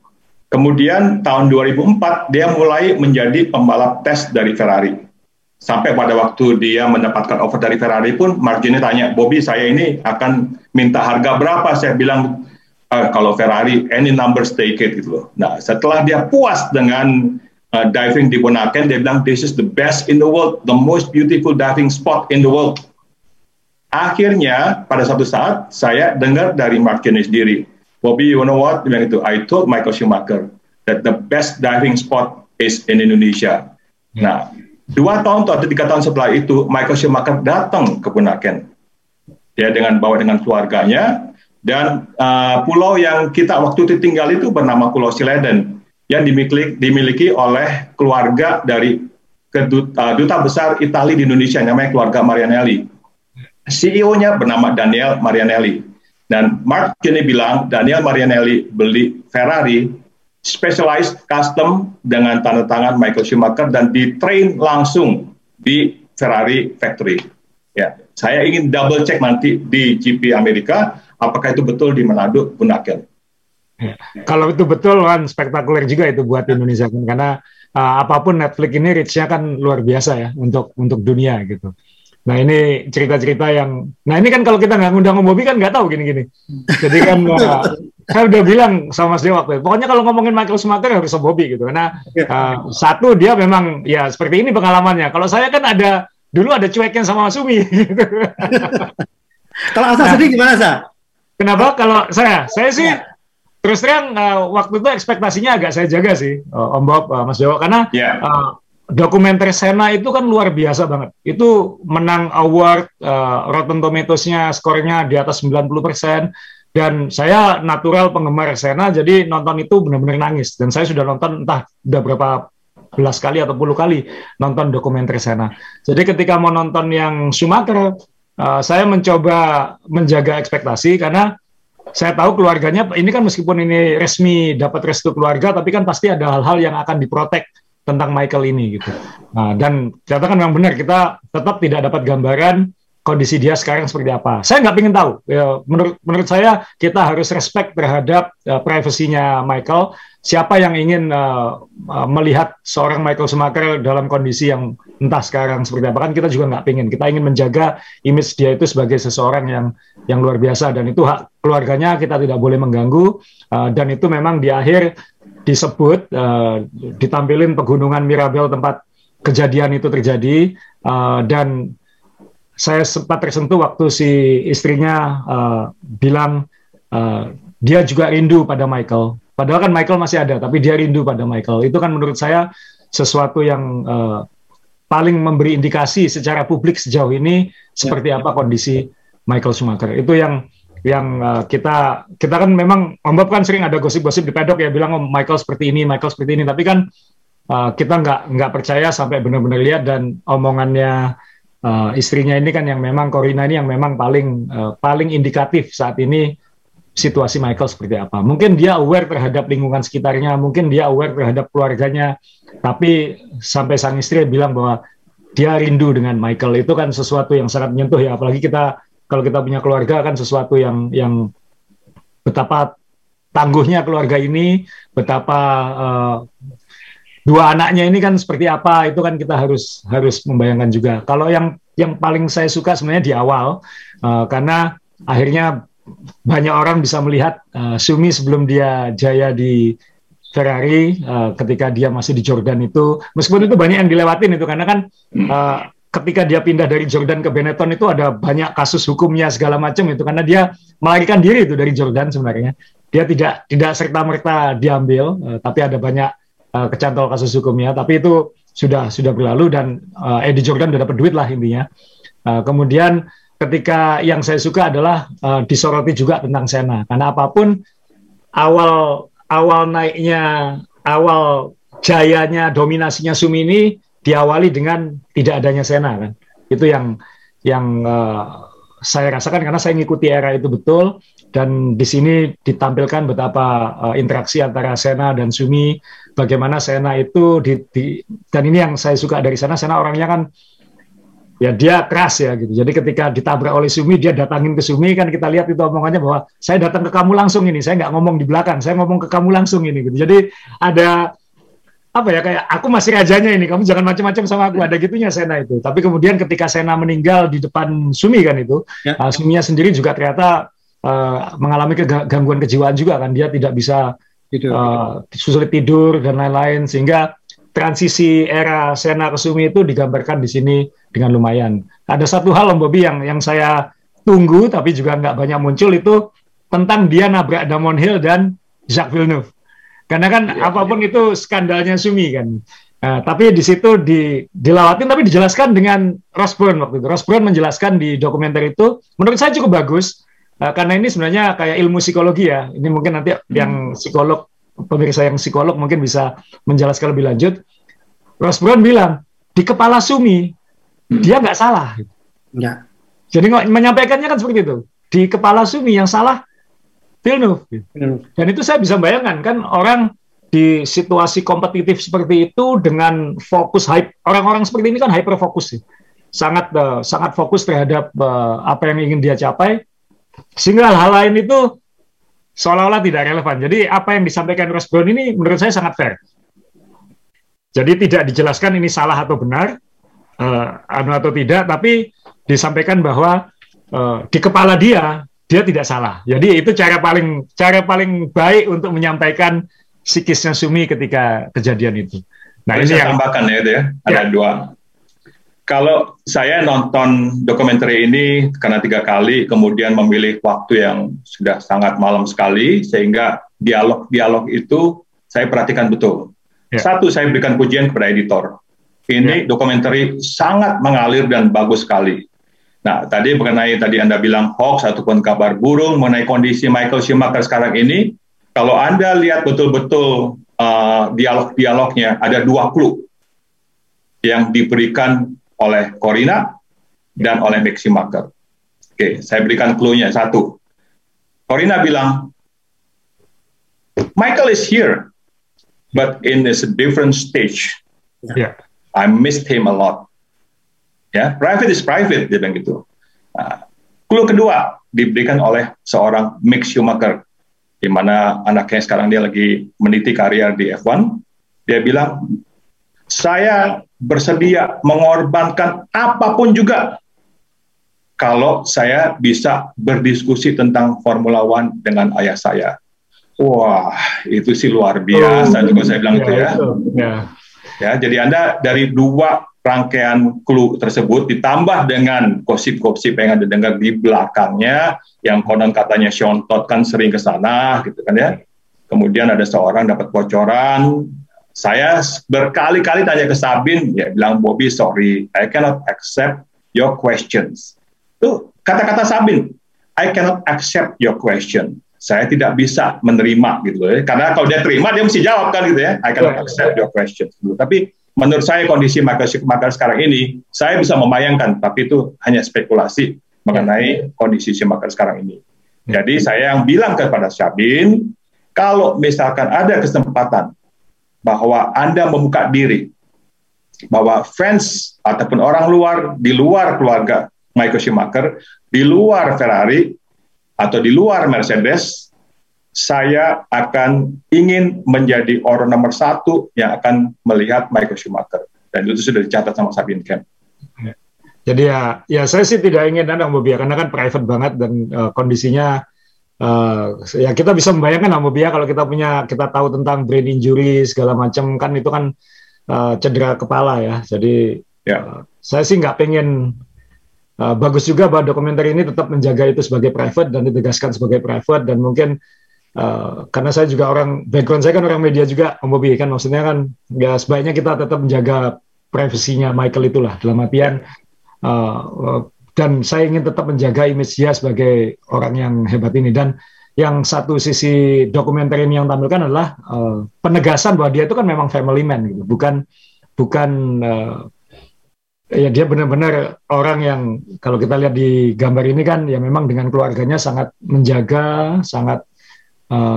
Kemudian tahun 2004 dia mulai menjadi pembalap tes dari Ferrari. Sampai pada waktu dia mendapatkan offer dari Ferrari pun, Mark Janney tanya, Bobby, saya ini akan minta harga berapa? Saya bilang, kalau Ferrari, any numbers take it. Gitu loh. Nah, setelah dia puas dengan diving di Bunaken, dia bilang, this is the best in the world, the most beautiful diving spot in the world. Akhirnya, pada suatu saat, saya dengar dari Mark Janney sendiri, Bobby, you know what? Bilang itu, I told Michael Schumacher that the best diving spot is in Indonesia. Nah, 2 tahun atau 3 tahun setelah itu, Michael Schumacher datang ke Bunaken. Dia bawa dengan keluarganya, dan pulau yang kita waktu itu tinggal itu bernama Pulau Sileden, yang dimiliki oleh keluarga dari Duta Besar Italia di Indonesia, namanya keluarga Marianelli. CEO-nya bernama Daniel Marianelli. Dan Mark Janney bilang, Daniel Marianelli beli Ferrari, specialized custom dengan tanda tangan Michael Schumacher dan di-train langsung di Ferrari factory. Ya, saya ingin double check nanti di GP Amerika apakah itu betul di Manado Bunaken. Ya, kalau itu betul kan spektakuler juga itu buat Indonesia kan, karena apapun Netflix ini reach-nya kan luar biasa ya untuk dunia gitu. Nah ini cerita-cerita yang, nah ini kan kalau kita nggak ngundang Om Bobby kan nggak tahu gini-gini. Jadi kan saya udah bilang sama Mas Dewa waktu itu, pokoknya kalau ngomongin Michael Schumacher harus Om Bobby gitu. Karena satu dia memang ya seperti ini pengalamannya. Kalau saya kan dulu ada cueknya sama Mas Umi. Gitu. Kalau Asa sedih gimana Asa? Kenapa? Kalau saya sih terus terang waktu itu ekspektasinya agak saya jaga sih Om Bob, Mas Dewa, karena. Dokumenter Senna itu kan luar biasa banget. Itu menang award, Rotten Tomatoes-nya skornya di atas 90%. Dan saya natural penggemar Senna, jadi nonton itu benar-benar nangis. Dan saya sudah nonton udah berapa belas kali atau puluh kali nonton dokumenter Senna. Jadi ketika mau nonton yang Schumacher, saya mencoba menjaga ekspektasi karena saya tahu keluarganya, ini kan meskipun ini resmi dapat restu keluarga, tapi kan pasti ada hal-hal yang akan diprotek tentang Michael ini gitu. Nah, dan ternyata kan memang benar kita tetap tidak dapat gambaran kondisi dia sekarang seperti apa. Saya nggak pengen tahu. Ya, menurut saya kita harus respect terhadap privasinya Michael. Siapa yang ingin melihat seorang Michael Schumacher dalam kondisi yang entah sekarang seperti apa, kan kita juga nggak pengen. Kita ingin menjaga image dia itu sebagai seseorang yang luar biasa, dan itu hak keluarganya, kita tidak boleh mengganggu. Dan itu memang di akhir disebut, ditampilin pegunungan Mirabel tempat kejadian itu terjadi, dan saya sempat tersentuh waktu si istrinya bilang dia juga rindu pada Michael. Padahal kan Michael masih ada, tapi dia rindu pada Michael. Itu kan menurut saya sesuatu yang paling memberi indikasi secara publik sejauh ini seperti apa kondisi Michael Schumacher. Itu yang kita kan memang Om Bob kan sering ada gosip-gosip di pedok ya, bilang Michael seperti ini, tapi kan kita nggak percaya sampai benar-benar lihat. Dan omongannya istrinya ini kan yang memang Corinna ini yang memang paling indikatif saat ini situasi Michael seperti apa. Mungkin dia aware terhadap lingkungan sekitarnya, mungkin dia aware terhadap keluarganya, tapi sampai sang istri bilang bahwa dia rindu dengan Michael, itu kan sesuatu yang sangat menyentuh ya, apalagi kalau kita punya keluarga kan sesuatu yang betapa tangguhnya keluarga ini, betapa dua anaknya ini kan seperti apa, itu kan kita harus membayangkan juga. Kalau yang paling saya suka sebenarnya di awal, karena akhirnya banyak orang bisa melihat Sumi sebelum dia jaya di Ferrari, ketika dia masih di Jordan itu, meskipun itu banyak yang dilewatin itu karena kan ketika dia pindah dari Jordan ke Benetton itu ada banyak kasus hukumnya segala macam itu karena dia melarikan diri itu dari Jordan sebenarnya. Dia tidak serta-merta diambil, tapi ada banyak kecantol kasus hukumnya, tapi itu sudah berlalu dan Eddie Jordan udah dapat duit lah intinya. Kemudian ketika yang saya suka adalah disoroti juga tentang Senna, karena apapun awal naiknya, awal jayanya, dominasinya Sumini diawali dengan tidak adanya Senna, kan? Itu yang saya rasakan karena saya ngikuti era itu betul. Dan di sini ditampilkan betapa interaksi antara Senna dan Sumi, bagaimana Senna itu dan ini yang saya suka dari Senna. Senna orangnya kan ya dia keras ya gitu. Jadi ketika ditabrak oleh Sumi, dia datangin ke Sumi, kan kita lihat itu omongannya bahwa saya datang ke kamu langsung ini, saya nggak ngomong di belakang, saya ngomong ke kamu langsung ini gitu. Jadi ada apa ya, kayak aku masih rajanya ini, kamu jangan macam-macam sama aku, ada gitunya Senna itu. Tapi kemudian ketika Senna meninggal di depan Sumi kan itu, ya. Suminya sendiri juga ternyata mengalami gangguan kejiwaan juga kan, dia tidak bisa sulit tidur dan lain-lain, sehingga transisi era Senna ke Sumi itu digambarkan di sini dengan lumayan. Ada satu hal Om Bobby yang saya tunggu tapi juga nggak banyak muncul, itu tentang dia nabrak Damon Hill dan Jacques Villeneuve, karena kan apapun itu skandalnya Sumi kan. Tapi di situ dilawatin, tapi dijelaskan dengan Ross Brown waktu itu. Ross Brown menjelaskan di dokumenter itu, menurut saya cukup bagus. Karena ini sebenarnya kayak ilmu psikologi ya. Ini mungkin nanti yang psikolog, pemirsa yang psikolog mungkin bisa menjelaskan lebih lanjut. Ross Brown bilang, di kepala Sumi, dia nggak salah. Ya. Jadi menyampaikannya kan seperti itu. Di kepala Sumi yang salah, Villeneuve. Dan itu saya bisa bayangkan kan, orang di situasi kompetitif seperti itu dengan fokus hype. Orang-orang seperti ini kan hyper fokus sih. Sangat fokus terhadap apa yang ingin dia capai. Sehingga hal lain itu seolah-olah tidak relevan. Jadi apa yang disampaikan Ross Brown ini menurut saya sangat fair. Jadi tidak dijelaskan ini salah atau benar, atau tidak, tapi disampaikan bahwa di kepala dia tidak salah. Jadi itu cara paling baik untuk menyampaikan psikisnya Sumi ketika kejadian itu. Nah, ini yang tambahkan ya itu ya. Ada dua. Kalau saya nonton dokumenter ini karena 3 kali, kemudian memilih waktu yang sudah sangat malam sekali, sehingga dialog-dialog itu saya perhatikan betul. Yeah. Satu, saya berikan pujian kepada editor. Ini dokumenter sangat mengalir dan bagus sekali. Nah, tadi Anda bilang hoax ataupun kabar burung mengenai kondisi Michael Schumacher sekarang ini, kalau Anda lihat betul-betul dialog-dialognya, ada 20 yang diberikan oleh Corinna dan oleh Mick Schumacher. Oke, saya berikan clue-nya. 1. Corinna bilang, Michael is here, but in this different stage. Yeah. I missed him a lot. Yeah, private is private, dia bilang gitu. Clue kedua diberikan oleh seorang Mick Schumacher, di mana anaknya sekarang dia lagi meniti karier di F1. Dia bilang, saya bersedia mengorbankan apapun juga kalau saya bisa berdiskusi tentang Formula One dengan ayah saya. Wah, itu sih luar biasa. Juga saya bilang itu. Jadi Anda dari 2 rangkaian clue tersebut ditambah dengan gosip-gosip yang Anda dengar di belakangnya, yang konon katanya Sean Todd kan sering ke sana, gitu kan ya. Kemudian ada seorang dapat bocoran. Saya berkali-kali tanya ke Sabine, ya bilang, Bobby, sorry, I cannot accept your questions. Itu kata-kata Sabine, I cannot accept your question. Saya tidak bisa menerima gitu loh. Karena kalau dia terima, dia mesti jawab kan gitu ya. I cannot accept your questions. Tapi menurut saya kondisi Schumacher sekarang ini, saya bisa membayangkan, tapi itu hanya spekulasi mengenai kondisi Schumacher sekarang ini. Jadi saya yang bilang kepada Sabine, kalau misalkan ada kesempatan bahwa Anda membuka diri, bahwa fans ataupun orang luar, di luar keluarga Michael Schumacher, di luar Ferrari, atau di luar Mercedes, saya akan ingin menjadi orang nomor 1 yang akan melihat Michael Schumacher. Dan itu sudah dicatat sama Sabine Kehm. Jadi ya saya sih tidak ingin Anda membiarkan, karena kan private banget dan kondisinya, ya kita bisa membayangkan Amobia kalau kita tahu tentang brain injury segala macam kan, itu kan cedera kepala ya. Jadi saya sih nggak pengen, bagus juga bahwa dokumenter ini tetap menjaga itu sebagai private dan ditegaskan sebagai private. Dan mungkin karena saya juga background saya kan orang media juga Amobia kan, maksudnya kan ya sebaiknya kita tetap menjaga privasinya Michael itulah, dalam artian dan saya ingin tetap menjaga image dia sebagai orang yang hebat ini. Dan yang satu sisi dokumenter ini yang tampilkan adalah penegasan bahwa dia itu kan memang family man gitu, bukan ya dia benar-benar orang yang kalau kita lihat di gambar ini kan ya memang dengan keluarganya sangat menjaga,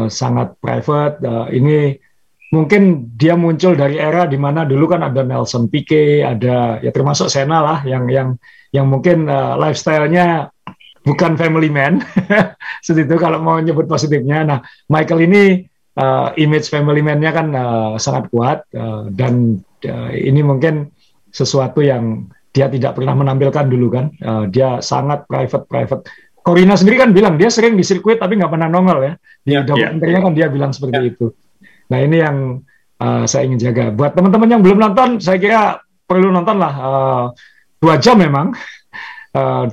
sangat private. Ini mungkin dia muncul dari era di mana dulu kan ada Nelson Piquet, ada ya termasuk Senna lah yang mungkin lifestyle-nya bukan family man, seperti itu kalau mau nyebut positifnya. Nah, Michael ini image family man-nya kan sangat kuat dan ini mungkin sesuatu yang dia tidak pernah menampilkan dulu kan. Dia sangat private. Corinna sendiri kan bilang dia sering di sirkuit tapi nggak pernah nongol ya. Di dokumenternya kan dia bilang seperti itu. Nah, ini yang saya ingin jaga. Buat teman-teman yang belum nonton, saya kira perlu nonton lah. 2 jam memang. 2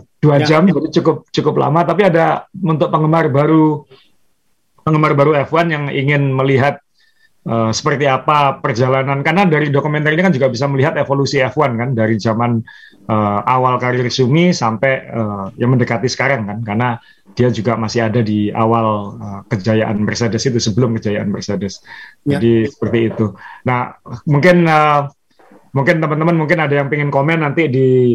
jam jadi cukup lama, tapi ada untuk penggemar baru F1 yang ingin melihat seperti apa perjalanan, karena dari dokumenter ini kan juga bisa melihat evolusi F1 kan dari zaman awal karir Schumi sampai yang mendekati sekarang kan, karena dia juga masih ada di awal kejayaan Mercedes itu, sebelum kejayaan Mercedes. Jadi seperti itu. Nah, mungkin teman-teman ada yang pengen komen nanti di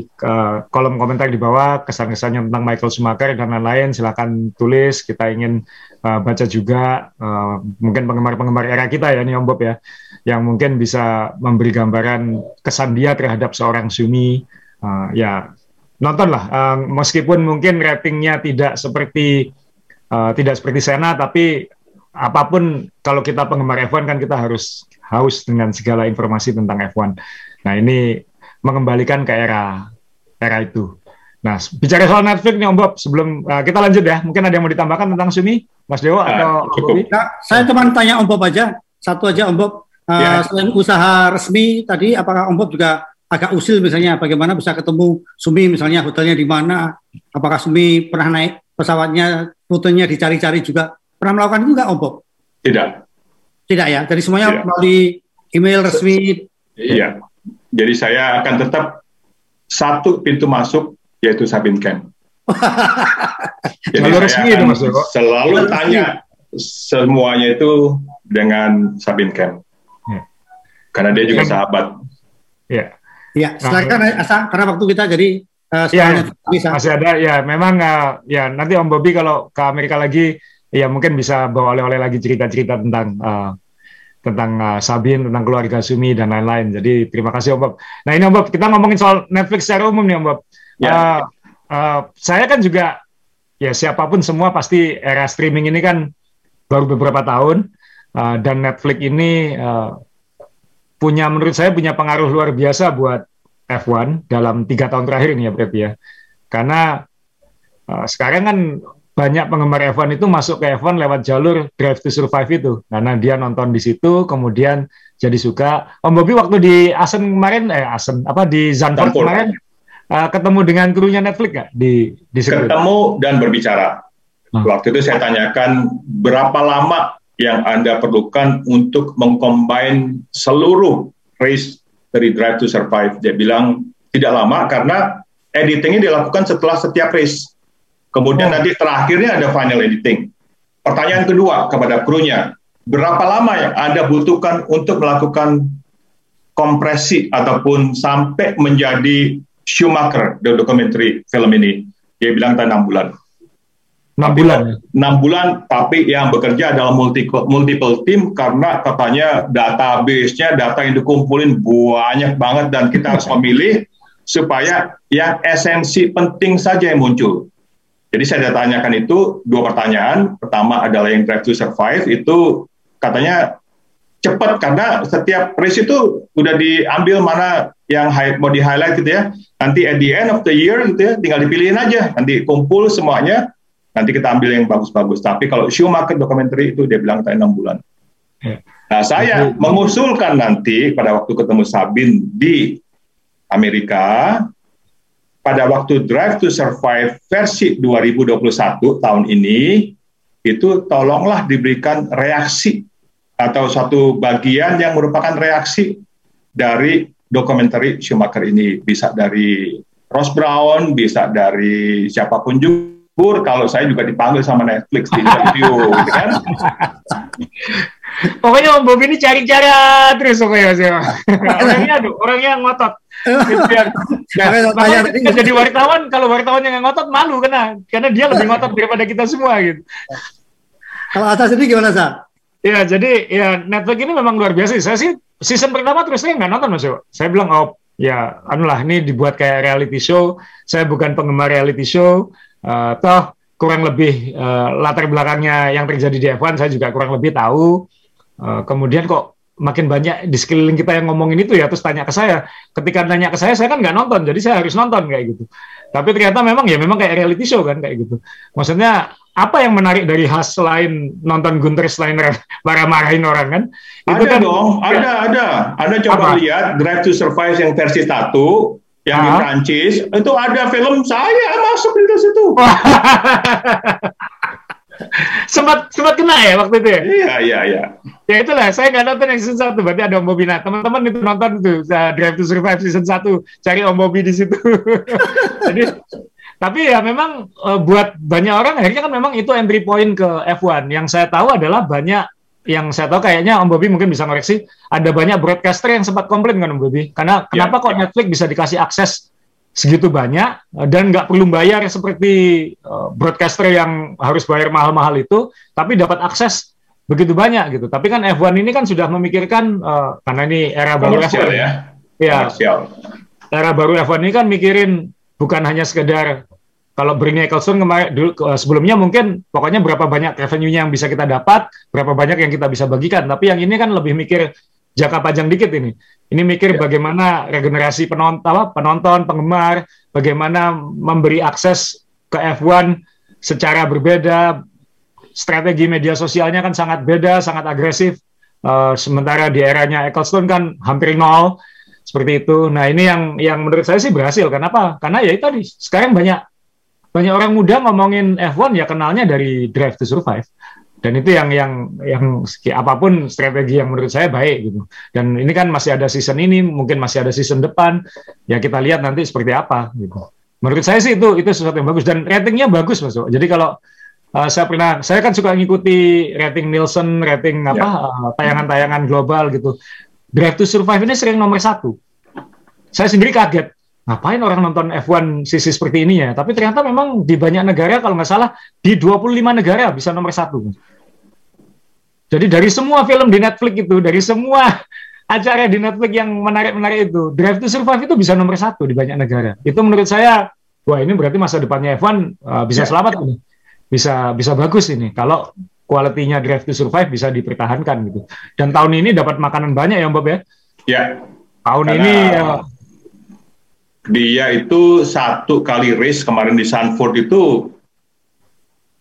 kolom komentar di bawah kesan-kesannya tentang Michael Schumacher dan lain-lain, silakan tulis, kita ingin baca juga mungkin penggemar-penggemar era kita ya nih Om Bob ya, yang mungkin bisa memberi gambaran kesan dia terhadap seorang Schumi. Ya nontonlah, meskipun mungkin ratingnya tidak seperti Senna, tapi apapun kalau kita penggemar F1 kan kita harus haus dengan segala informasi tentang F1. Nah, ini mengembalikan ke era itu. Nah, bicara soal Netflix nih Om Bob, sebelum kita lanjut ya, mungkin ada yang mau ditambahkan tentang Schumi, Mas Dewo atau Bobi? Nah, saya cuma tanya Om Bob aja, satu aja Om Bob. Selain usaha resmi tadi, apakah Om Bob juga agak usil misalnya, bagaimana bisa ketemu Schumi misalnya, hotelnya di mana? Apakah Schumi pernah naik pesawatnya, rutenya dicari-cari juga? Pernah melakukan itu nggak Om Bob? Tidak ya, jadi semuanya melalui email resmi. Iya, jadi saya akan tetap satu pintu masuk, yaitu Sabine Kehm. Jadi saya akan selalu tanya semuanya itu dengan Sabine Kehm, karena dia juga sahabat. Iya. Silakan Asa, karena waktu kita jadi masih ada. Ya, memang ya nanti Om Bobi kalau ke Amerika lagi, ya mungkin bisa bawa oleh-oleh lagi cerita-cerita tentang Sabine, tentang keluarga Schumi dan lain-lain. Jadi terima kasih Om Bob. Nah ini Om Bob, kita ngomongin soal Netflix secara umum nih Om Bob. Saya kan juga ya siapapun semua pasti era streaming ini kan baru beberapa tahun dan Netflix ini menurut saya punya pengaruh luar biasa buat F1 dalam 3 tahun terakhir ini ya berarti ya. Karena sekarang kan banyak penggemar F1 itu masuk ke F1 lewat jalur Drive to Survive itu, karena dia nonton di situ, kemudian jadi suka. Om Bobi waktu di Asen kemarin, di Zandvoort kemarin, ketemu dengan krunya Netflix nggak? Di ketemu dan berbicara. Waktu itu saya tanyakan berapa lama yang Anda perlukan untuk mengcombine seluruh race dari Drive to Survive. Dia bilang tidak lama karena editingnya dilakukan setelah setiap race. Kemudian nanti terakhirnya ada final editing. Pertanyaan kedua kepada krunya, berapa lama yang Anda butuhkan untuk melakukan kompresi ataupun sampai menjadi Schumacher the documentary film ini? Dia bilang 6 bulan. 6 bulan, tapi yang bekerja adalah multiple team karena katanya database-nya, data yang dikumpulin banyak banget dan kita harus memilih supaya yang esensi penting saja yang muncul. Jadi saya tanyakan itu 2 pertanyaan. Pertama adalah yang Drive to Survive itu katanya cepat karena setiap race itu udah diambil mana yang mau di highlight gitu ya. Nanti at the end of the year gitu ya, tinggal dipilihin aja. Nanti kumpul semuanya, nanti kita ambil yang bagus-bagus. Tapi kalau Schumacher documentary itu dia bilang 6 bulan. Nah saya mengusulkan nanti pada waktu ketemu Sabine di Amerika, pada waktu Drive to Survive versi 2021 tahun ini, itu tolonglah diberikan reaksi atau satu bagian yang merupakan reaksi dari dokumenter Schumacher ini. Bisa dari Ross Brown, bisa dari siapapun juga. Pur, kalau saya juga dipanggil sama Netflix di interview, gitu kan? Pokoknya Om Bobi ini cari cara terus, pokoknya Mas. Orangnya ngotot. Makanya kita jadi wartawan, kalau wartawan yang ngotot malu karena dia lebih ngotot daripada kita semua gitu. Kalau Asa sendiri gimana, Sa? Ya, jadi ya Netflix ini memang luar biasa. Saya sih season pertama terusnya nggak nonton, Mas. Saya bilang, oh ya, anulah ini dibuat kayak reality show. Saya bukan penggemar reality show. Toh kurang lebih latar belakangnya yang terjadi di F1 saya juga kurang lebih tahu. Kemudian kok makin banyak di sekeliling kita yang ngomongin itu ya, terus tanya ke saya. Ketika nanya ke saya kan nggak nonton, jadi saya harus nonton kayak gitu. Tapi ternyata memang kayak reality show kan kayak gitu. Maksudnya apa yang menarik dari khas selain nonton Gunter Steiner marah-marahin orang kan? Itu ada kan, dong, ya. Ada. Anda coba lihat Drive to Survive yang versi 1. Yang di Prancis itu ada film saya masuk di situ. sempat kena ya waktu itu ya? Iya. Ya itulah, saya nggak nonton yang season 1, berarti ada Om Bobi. Nah, teman-teman itu nonton tuh Drive to Survive season 1, cari Om Bobi di situ. Jadi, tapi ya memang buat banyak orang akhirnya kan memang itu entry point ke F1. Yang saya tahu adalah banyak kayaknya Om Bobi mungkin bisa ngoreksi, ada banyak broadcaster yang sempat komplain kan Om Bobi, karena kenapa kok Netflix bisa dikasih akses segitu banyak dan nggak perlu bayar seperti broadcaster yang harus bayar mahal-mahal itu, tapi dapat akses begitu banyak gitu. Tapi kan F1 ini kan sudah memikirkan karena ini era baru F1 ya. Era baru F1 ini kan mikirin bukan hanya sekedar kalau Bernie Ecclestone kemarin sebelumnya mungkin pokoknya berapa banyak revenue-nya yang bisa kita dapat, berapa banyak yang kita bisa bagikan. Tapi yang ini kan lebih mikir jangka panjang dikit ini. Ini mikir bagaimana regenerasi penonton, penggemar, bagaimana memberi akses ke F1 secara berbeda. Strategi media sosialnya kan sangat beda, sangat agresif. Sementara di eranya Ecclestone kan hampir nol seperti itu. Nah, ini yang menurut saya sih berhasil. Kenapa? Karena ya itu tadi sekarang banyak orang muda ngomongin F1 ya kenalnya dari Drive to Survive, dan itu yang apapun strategi yang menurut saya baik gitu. Dan ini kan masih ada season ini, mungkin masih ada season depan, ya kita lihat nanti seperti apa gitu. Menurut saya sih itu sesuatu yang bagus dan ratingnya bagus Mas. Jadi kalau saya kan suka ngikuti rating Nielsen, rating tayangan-tayangan global gitu. Drive to Survive ini sering nomor 1. Saya sendiri kaget. Ngapain orang nonton F1 sisi seperti ini ya? Tapi ternyata memang di banyak negara, kalau nggak salah, di 25 negara bisa nomor 1. Jadi dari semua film di Netflix itu, dari semua acara di Netflix yang menarik-menarik itu, Drive to Survive itu bisa nomor 1 di banyak negara. Itu menurut saya, wah ini berarti masa depannya F1 bisa selamat ini. Bisa bagus ini. Kalau kualitinya Drive to Survive bisa dipertahankan gitu. Dan tahun ini dapat makanan banyak ya Mbak ya? Ya. Tahun ini... Dia itu 1 kali race kemarin di Sanford itu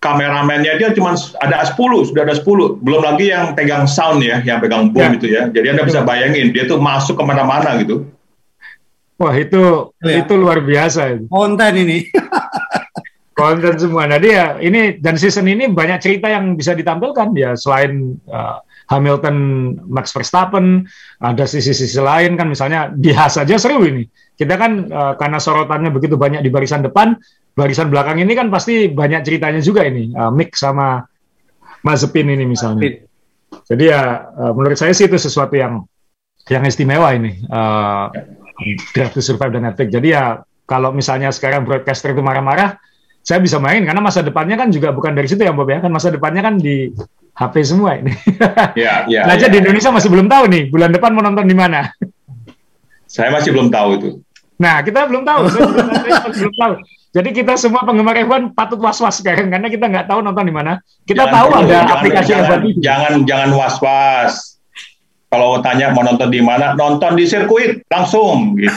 kameramennya dia cuma sudah ada 10, belum lagi yang pegang sound ya, yang pegang boom itu ya. Jadi Anda bisa bayangin dia tuh masuk kemana-mana gitu. Wah itu luar biasa itu. Konten ini. Konten semua. Nah dia ini dan season ini banyak cerita yang bisa ditampilkan ya selain Hamilton, Max Verstappen, ada sisi-sisi lain kan misalnya di Haas aja seru ini. Kita kan karena sorotannya begitu banyak di barisan depan, barisan belakang ini kan pasti banyak ceritanya juga ini. Mick sama Mazepin ini misalnya. Jadi ya menurut saya sih itu sesuatu yang istimewa ini. Drive to Survive dan Netflix. Jadi ya kalau misalnya sekarang broadcaster itu marah-marah, saya bisa main karena masa depannya kan juga bukan dari situ ya Mbak Bea. Kan masa depannya kan di HP semua ini. Belajar di Indonesia masih belum tahu nih, bulan depan mau nonton di mana. Saya masih belum tahu itu. Nah, kita belum tahu. Jadi kita semua penggemar F1 patut was-was sekarang karena kita nggak tahu nonton di mana. Kita jangan aplikasi F1. Jangan was-was. Kalau tanya mau nonton di mana, nonton di sirkuit langsung. Gitu.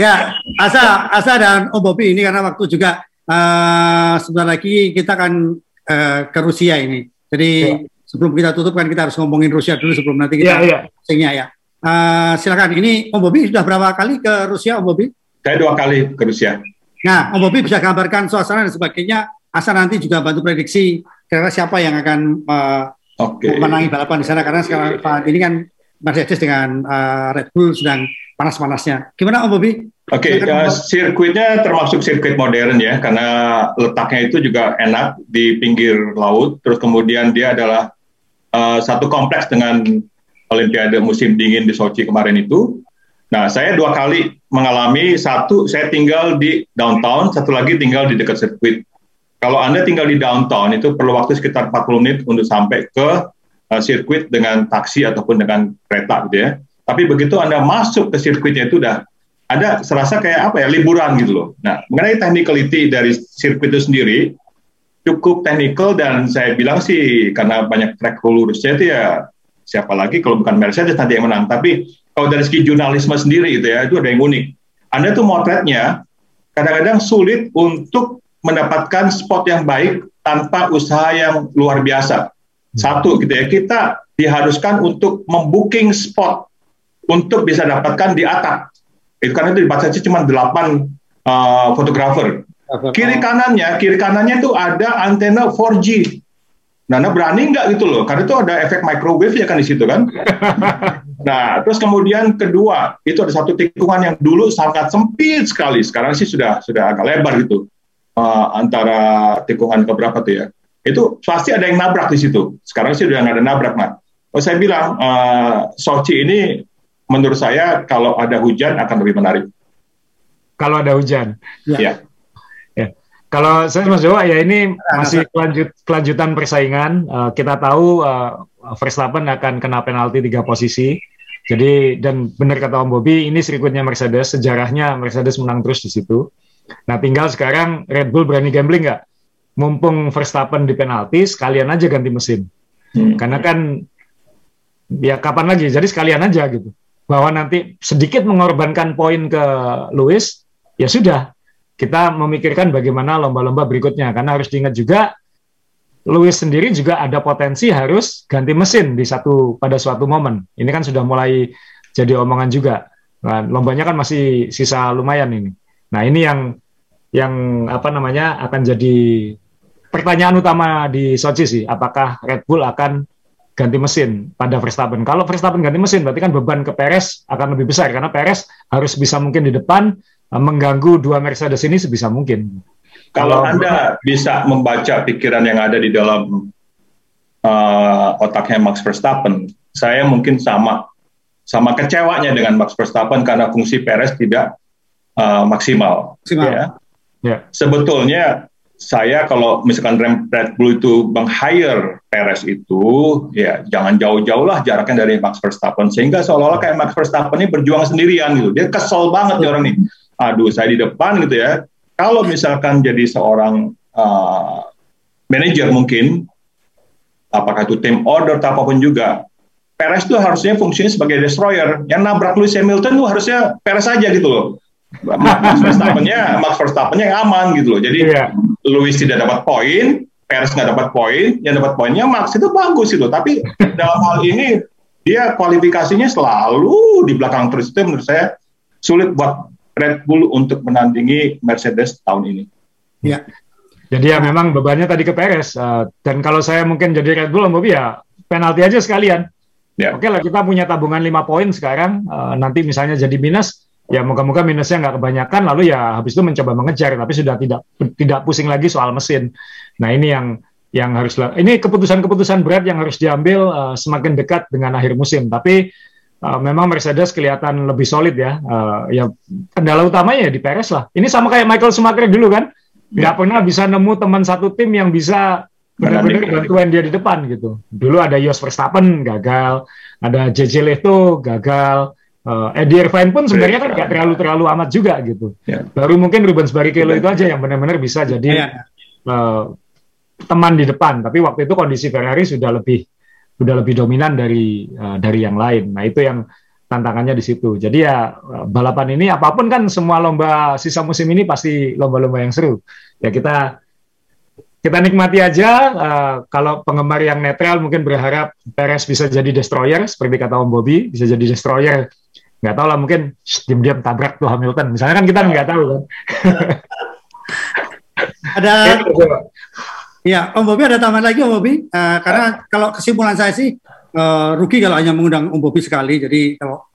Ya, Asa dan Om Bobi ini karena waktu juga sebentar lagi kita akan ke Rusia ini. Jadi sebelum kita tutup kan kita harus ngomongin Rusia dulu sebelum nanti kita singnya ya. Silakan, ini Om Bobi sudah berapa kali ke Rusia Om Bobi? Saya 2 kali ke Rusia. Nah, Om Bobi bisa gambarkan suasana dan sebagainya. Asal nanti juga bantu prediksi kira-kira siapa yang akan memenangi balapan di sana. Karena sekarang ini kan Mercedes dengan Red Bull sedang panas-panasnya. Gimana Om Bobi Oke, sirkuitnya termasuk sirkuit modern ya, karena letaknya itu juga enak di pinggir laut. Terus kemudian dia adalah satu kompleks dengan Olimpiade musim dingin di Sochi kemarin itu. Nah, saya dua kali mengalami, satu saya tinggal di downtown, satu lagi tinggal di dekat sirkuit. Kalau Anda tinggal di downtown, itu perlu waktu sekitar 40 menit untuk sampai ke sirkuit dengan taksi ataupun dengan kereta gitu ya. Tapi begitu Anda masuk ke sirkuitnya itu udah ada serasa kayak apa ya, liburan gitu loh. Nah, mengenai technicality dari sirkuit itu sendiri, cukup technical dan saya bilang sih, karena banyak track lurusnya itu ya, siapa lagi kalau bukan Mercedes nanti yang menang. Tapi kalau dari segi jurnalisme sendiri itu ya, itu ada yang unik. Anda tuh motretnya, kadang-kadang sulit untuk mendapatkan spot yang baik tanpa usaha yang luar biasa. Satu gitu ya, kita diharuskan untuk membooking spot untuk bisa dapatkan di atap. Itu karena itu dibatasi cuma 8 fotografer. Kiri kanannya itu ada antena 4G. Nah, berani nggak gitu loh? Karena itu ada efek microwave ya kan di situ kan. Nah, terus kemudian kedua, itu ada satu tikungan yang dulu sangat sempit sekali. Sekarang sih sudah agak lebar gitu. Antara tikungan ke berapa tuh ya? Itu pasti ada yang nabrak di situ. Sekarang sih sudah nggak ada nabrak, Mat. Kalau saya bilang Sochi ini menurut saya kalau ada hujan akan lebih menarik. Kalau ada hujan. Ya. Kalau saya Mas Jawa ya ini masih kelanjutan persaingan. Kita tahu Verstappen akan kena penalti 3 posisi. Jadi dan benar kata Om Bobby, ini sirkuitnya Mercedes, sejarahnya Mercedes menang terus di situ. Nah, tinggal sekarang Red Bull berani gambling nggak? Mumpung Verstappen di penalti, sekalian aja ganti mesin. Karena kan ya kapan lagi? Jadi sekalian aja gitu. Bahwa nanti sedikit mengorbankan poin ke Lewis, ya sudah. Kita memikirkan bagaimana lomba-lomba berikutnya. Karena harus diingat juga, Lewis sendiri juga ada potensi harus ganti mesin pada suatu momen. Ini kan sudah mulai jadi omongan juga. Nah, lombanya kan masih sisa lumayan ini. Nah, ini yang apa namanya akan jadi pertanyaan utama di Sochi sih. Apakah Red Bull akan ganti mesin pada Verstappen. Kalau Verstappen ganti mesin, berarti kan beban ke Perez akan lebih besar, karena Perez harus bisa mungkin di depan mengganggu dua Mercedes ini sebisa mungkin. Kalau Anda bisa membaca pikiran yang ada di dalam otaknya Max Verstappen, saya mungkin sama kecewanya dengan Max Verstappen karena fungsi Perez tidak maksimal. Ya. Sebetulnya saya kalau misalkan Red Bull itu meng-hire Perez itu, ya jangan jauh-jauh lah jaraknya dari Max Verstappen. Sehingga seolah-olah kayak Max Verstappen ini berjuang sendirian gitu. Dia kesel banget nih orang ini. Aduh, saya di depan gitu ya. Kalau misalkan jadi seorang manajer mungkin, apakah itu team order atau apapun juga, Perez itu harusnya fungsinya sebagai destroyer. Yang nabrak Lewis Hamilton itu harusnya Perez aja gitu loh. Max Verstappen-nya yang aman gitu loh. Jadi Lewis tidak dapat poin, Perez nggak dapat poin, yang dapat poinnya Max itu bagus gitu. Tapi dalam hal ini dia kualifikasinya selalu di belakang terus. Itu menurut saya sulit buat Red Bull untuk menandingi Mercedes tahun ini. Ya. Jadi ya memang bebannya tadi ke Perez. Dan kalau saya mungkin jadi Red Bull, Om Bobby ya penalti aja sekalian. Ya. Oke lah, kita punya tabungan 5 poin sekarang. Nanti misalnya jadi minus. Ya moga-moga minusnya nggak kebanyakan, lalu ya habis itu mencoba mengejar, tapi sudah tidak pusing lagi soal mesin. Nah ini yang harus, ini keputusan-keputusan berat yang harus diambil semakin dekat dengan akhir musim. Tapi memang Mercedes kelihatan lebih solid ya. Ya kendala utamanya ya di Perez lah. Ini sama kayak Michael Schumacher dulu kan, nggak pernah bisa nemu teman satu tim yang bisa benar-benar bantuan dia di depan gitu. Dulu ada Jos Verstappen gagal, ada JJ Lehto gagal. Eddie Irvine pun sebenarnya kan nggak terlalu amat juga gitu. Yeah. Baru mungkin Rubens Barrichello itu aja yang benar-benar bisa jadi teman di depan. Tapi waktu itu kondisi Ferrari sudah lebih dominan dari yang lain. Nah itu yang tantangannya di situ. Jadi ya balapan ini apapun kan semua lomba sisa musim ini pasti lomba-lomba yang seru. Ya kita nikmati aja. Kalau penggemar yang netral mungkin berharap Perez bisa jadi destroyer seperti kata Om Bobby, bisa jadi destroyer. Nggak tahu lah, mungkin diam-diam tabrak tuh Hamilton. Misalnya kan kita nggak tahu kan. Om Bobby ada tambahan lagi Om Bobby? Karena kalau kesimpulan saya sih rugi kalau hanya mengundang Om Bobi sekali. Jadi kalau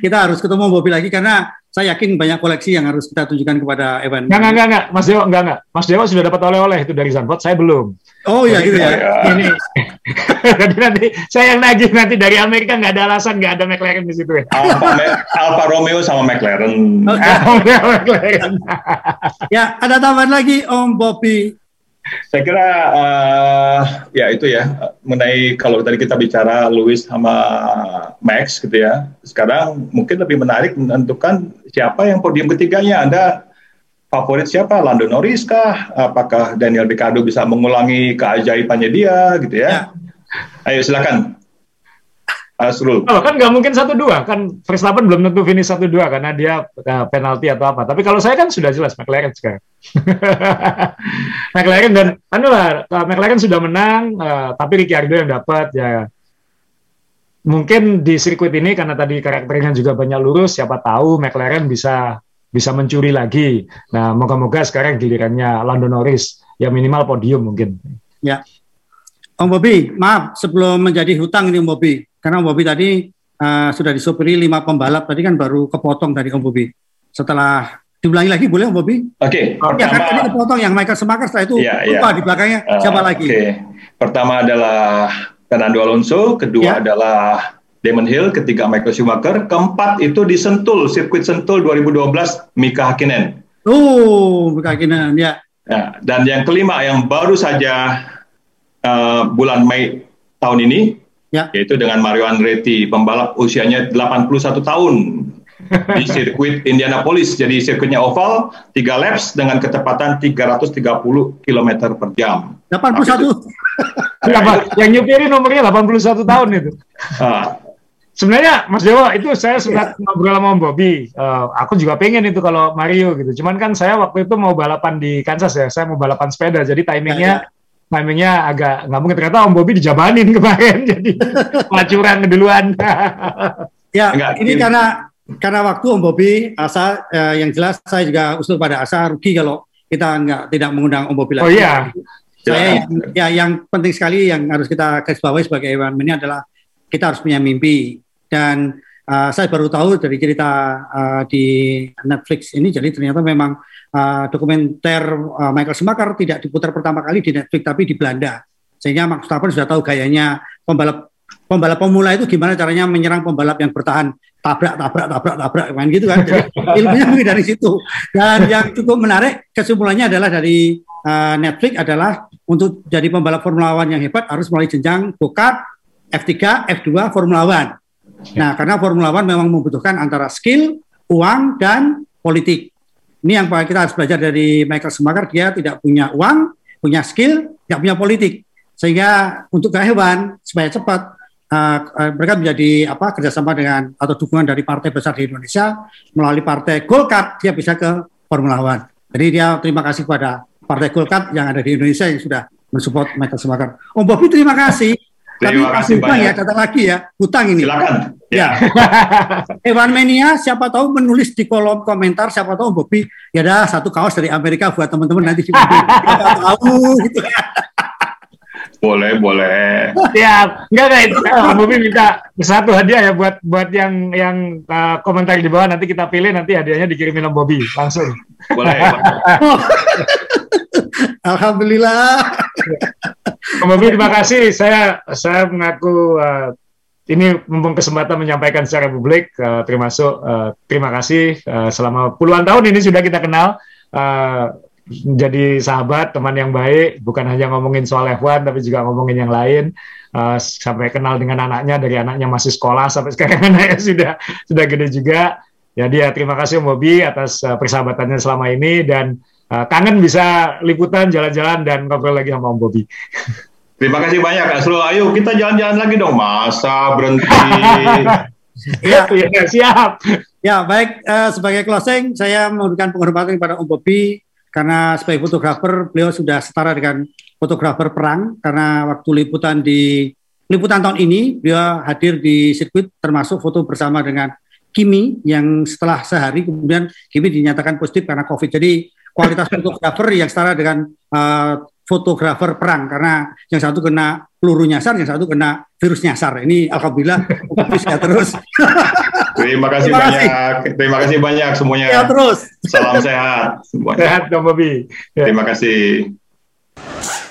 kita harus ketemu Om Bobi lagi karena saya yakin banyak koleksi yang harus kita tunjukkan kepada event. Enggak. Mas Dewa enggak. Mas Dewa sudah dapat oleh-oleh itu dari Zandvoort, saya belum. Oh iya gitu ya. Ini. Jadi nanti saya yang nagih nanti dari Amerika enggak ada alasan enggak ada McLaren di situ ya. Alfa Romeo sama McLaren. McLaren. Ya, ada tambahan lagi Om Bobi. Saya kira mengenai kalau tadi kita bicara Lewis sama Max gitu ya, sekarang mungkin lebih menarik menentukan siapa yang podium ketiganya. Anda favorit siapa? Lando Norris kah? Apakah Daniel Ricciardo bisa mengulangi keajaibannya dia gitu ya? Ayo silakan. Oh, kan nggak mungkin 1-2 kan Verstappen belum tentu finish 1-2 karena dia penalti atau apa. Tapi kalau saya kan sudah jelas McLaren sekarang. McLaren dan McLaren sudah menang, tapi Ricciardo yang dapat ya. Mungkin di sirkuit ini karena tadi karakternya juga banyak lurus, siapa tahu McLaren bisa mencuri lagi. Nah, moga-moga sekarang gilirannya Lando Norris ya minimal podium mungkin. Ya. Om Bobi, maaf sebelum menjadi hutang ini Om Bobi. Karena Om Bobi tadi sudah disopiri 5 pembalap tadi kan baru kepotong dari Om Bobi. Setelah diulangi lagi boleh Om Bobi? Oke. Okay. Ya kan tadi kepotong yang Michael Schumacher setelah itu lupa di belakangnya siapa lagi? Oke. Okay. Pertama adalah Fernando Alonso, kedua adalah Damon Hill, ketiga Michael Schumacher, keempat itu di Sentul, sirkuit Sentul 2012 Mika Hakkinen. Oh, Mika Hakkinen ya. Nah, dan yang kelima yang baru saja bulan Mei tahun ini. Yaitu dengan Mario Andretti, pembalap usianya 81 tahun di sirkuit Indianapolis. Jadi sirkuitnya oval, 3 laps dengan kecepatan 330 km per jam. 81? Yang nyupiri nomornya 81 tahun itu. Sebenarnya Mas Dewa, itu saya sempat ngobrol sama Om Bobi. Aku juga pengen itu kalau Mario gitu. Cuman kan saya waktu itu mau balapan di Kansas ya, saya mau balapan sepeda. Jadi timingnya agak nggak mungkin, ternyata Om Bobi dijabanin kemarin jadi pelacurang duluan. Karena waktu Om Bobi, Asa yang jelas saya juga usul pada Asa rugi kalau kita tidak mengundang Om Bobi lagi. Oh iya. Saya yang penting sekali yang harus kita garis bawahi sebagai event ini adalah kita harus punya mimpi dan saya baru tahu dari cerita di Netflix ini, jadi ternyata memang dokumenter Michael Schumacher tidak diputar pertama kali di Netflix tapi di Belanda, sehingga Max Verstappen sudah tahu gayanya pembalap pemula itu gimana caranya menyerang pembalap yang bertahan, tabrak main gitu kan. Jadi ilmunya mungkin dari situ. Dan yang cukup menarik kesimpulannya adalah dari Netflix adalah untuk jadi pembalap Formula 1 yang hebat harus melalui jenjang go-kart, F3, F2, Formula 1. Nah, karena Formula 1 memang membutuhkan antara skill, uang, dan politik. Ini yang kita harus belajar dari Michael Schumacher, dia tidak punya uang, punya skill, tidak punya politik. Sehingga untuk kehewan, supaya cepat, mereka menjadi kerjasama dengan atau dukungan dari partai besar di Indonesia, melalui partai Golkar, dia bisa ke Formula One. Jadi dia terima kasih kepada partai Golkar yang ada di Indonesia yang sudah mensupport Michael Schumacher. Om Bobi, terima kasih. Terima kasih banyak. Ya, kata lagi ya, hutang ini. Silakan. Ya. Evan Mania siapa tahu menulis di kolom komentar, siapa tahu Bobi ya ada 1 kaos dari Amerika buat teman-teman nanti siapa tahu gitu ya. Boleh. Ya, enggak itu. Bobi minta 1 hadiah ya buat yang komentar di bawah, nanti kita pilih, nanti hadiahnya dikirimin sama Bobi langsung. Boleh. Alhamdulillah. Om Bobi, terima kasih. Saya mengaku ini mumpung kesempatan menyampaikan secara publik, terima kasih selama puluhan tahun ini sudah kita kenal, jadi sahabat, teman yang baik, bukan hanya ngomongin soal F1 tapi juga ngomongin yang lain, sampai kenal dengan anaknya, dari anaknya masih sekolah sampai sekarang anaknya sudah gede juga. Jadi ya terima kasih Om Bobi atas persahabatannya selama ini dan kangen bisa liputan, jalan-jalan dan ngobrol lagi sama Om Bobi. Terima kasih banyak, Aslo. Ayo kita jalan-jalan lagi dong. Masa berhenti? ya, siap. Ya, baik. Sebagai closing, saya memberikan penghormatan kepada Om Bobi karena sebagai fotografer, beliau sudah setara dengan fotografer perang karena waktu liputan tahun ini, beliau hadir di sirkuit termasuk foto bersama dengan Kimi yang setelah sehari kemudian Kimi dinyatakan positif karena COVID. Jadi kualitas fotografer yang setara dengan fotografer perang, karena yang satu kena peluru nyasar, yang satu kena virus nyasar. Ini alhamdulillah bisa terus. Terima kasih banyak semuanya. Sehat terus. Salam sehat semuanya. Sehat Bang Bobi. Terima kasih.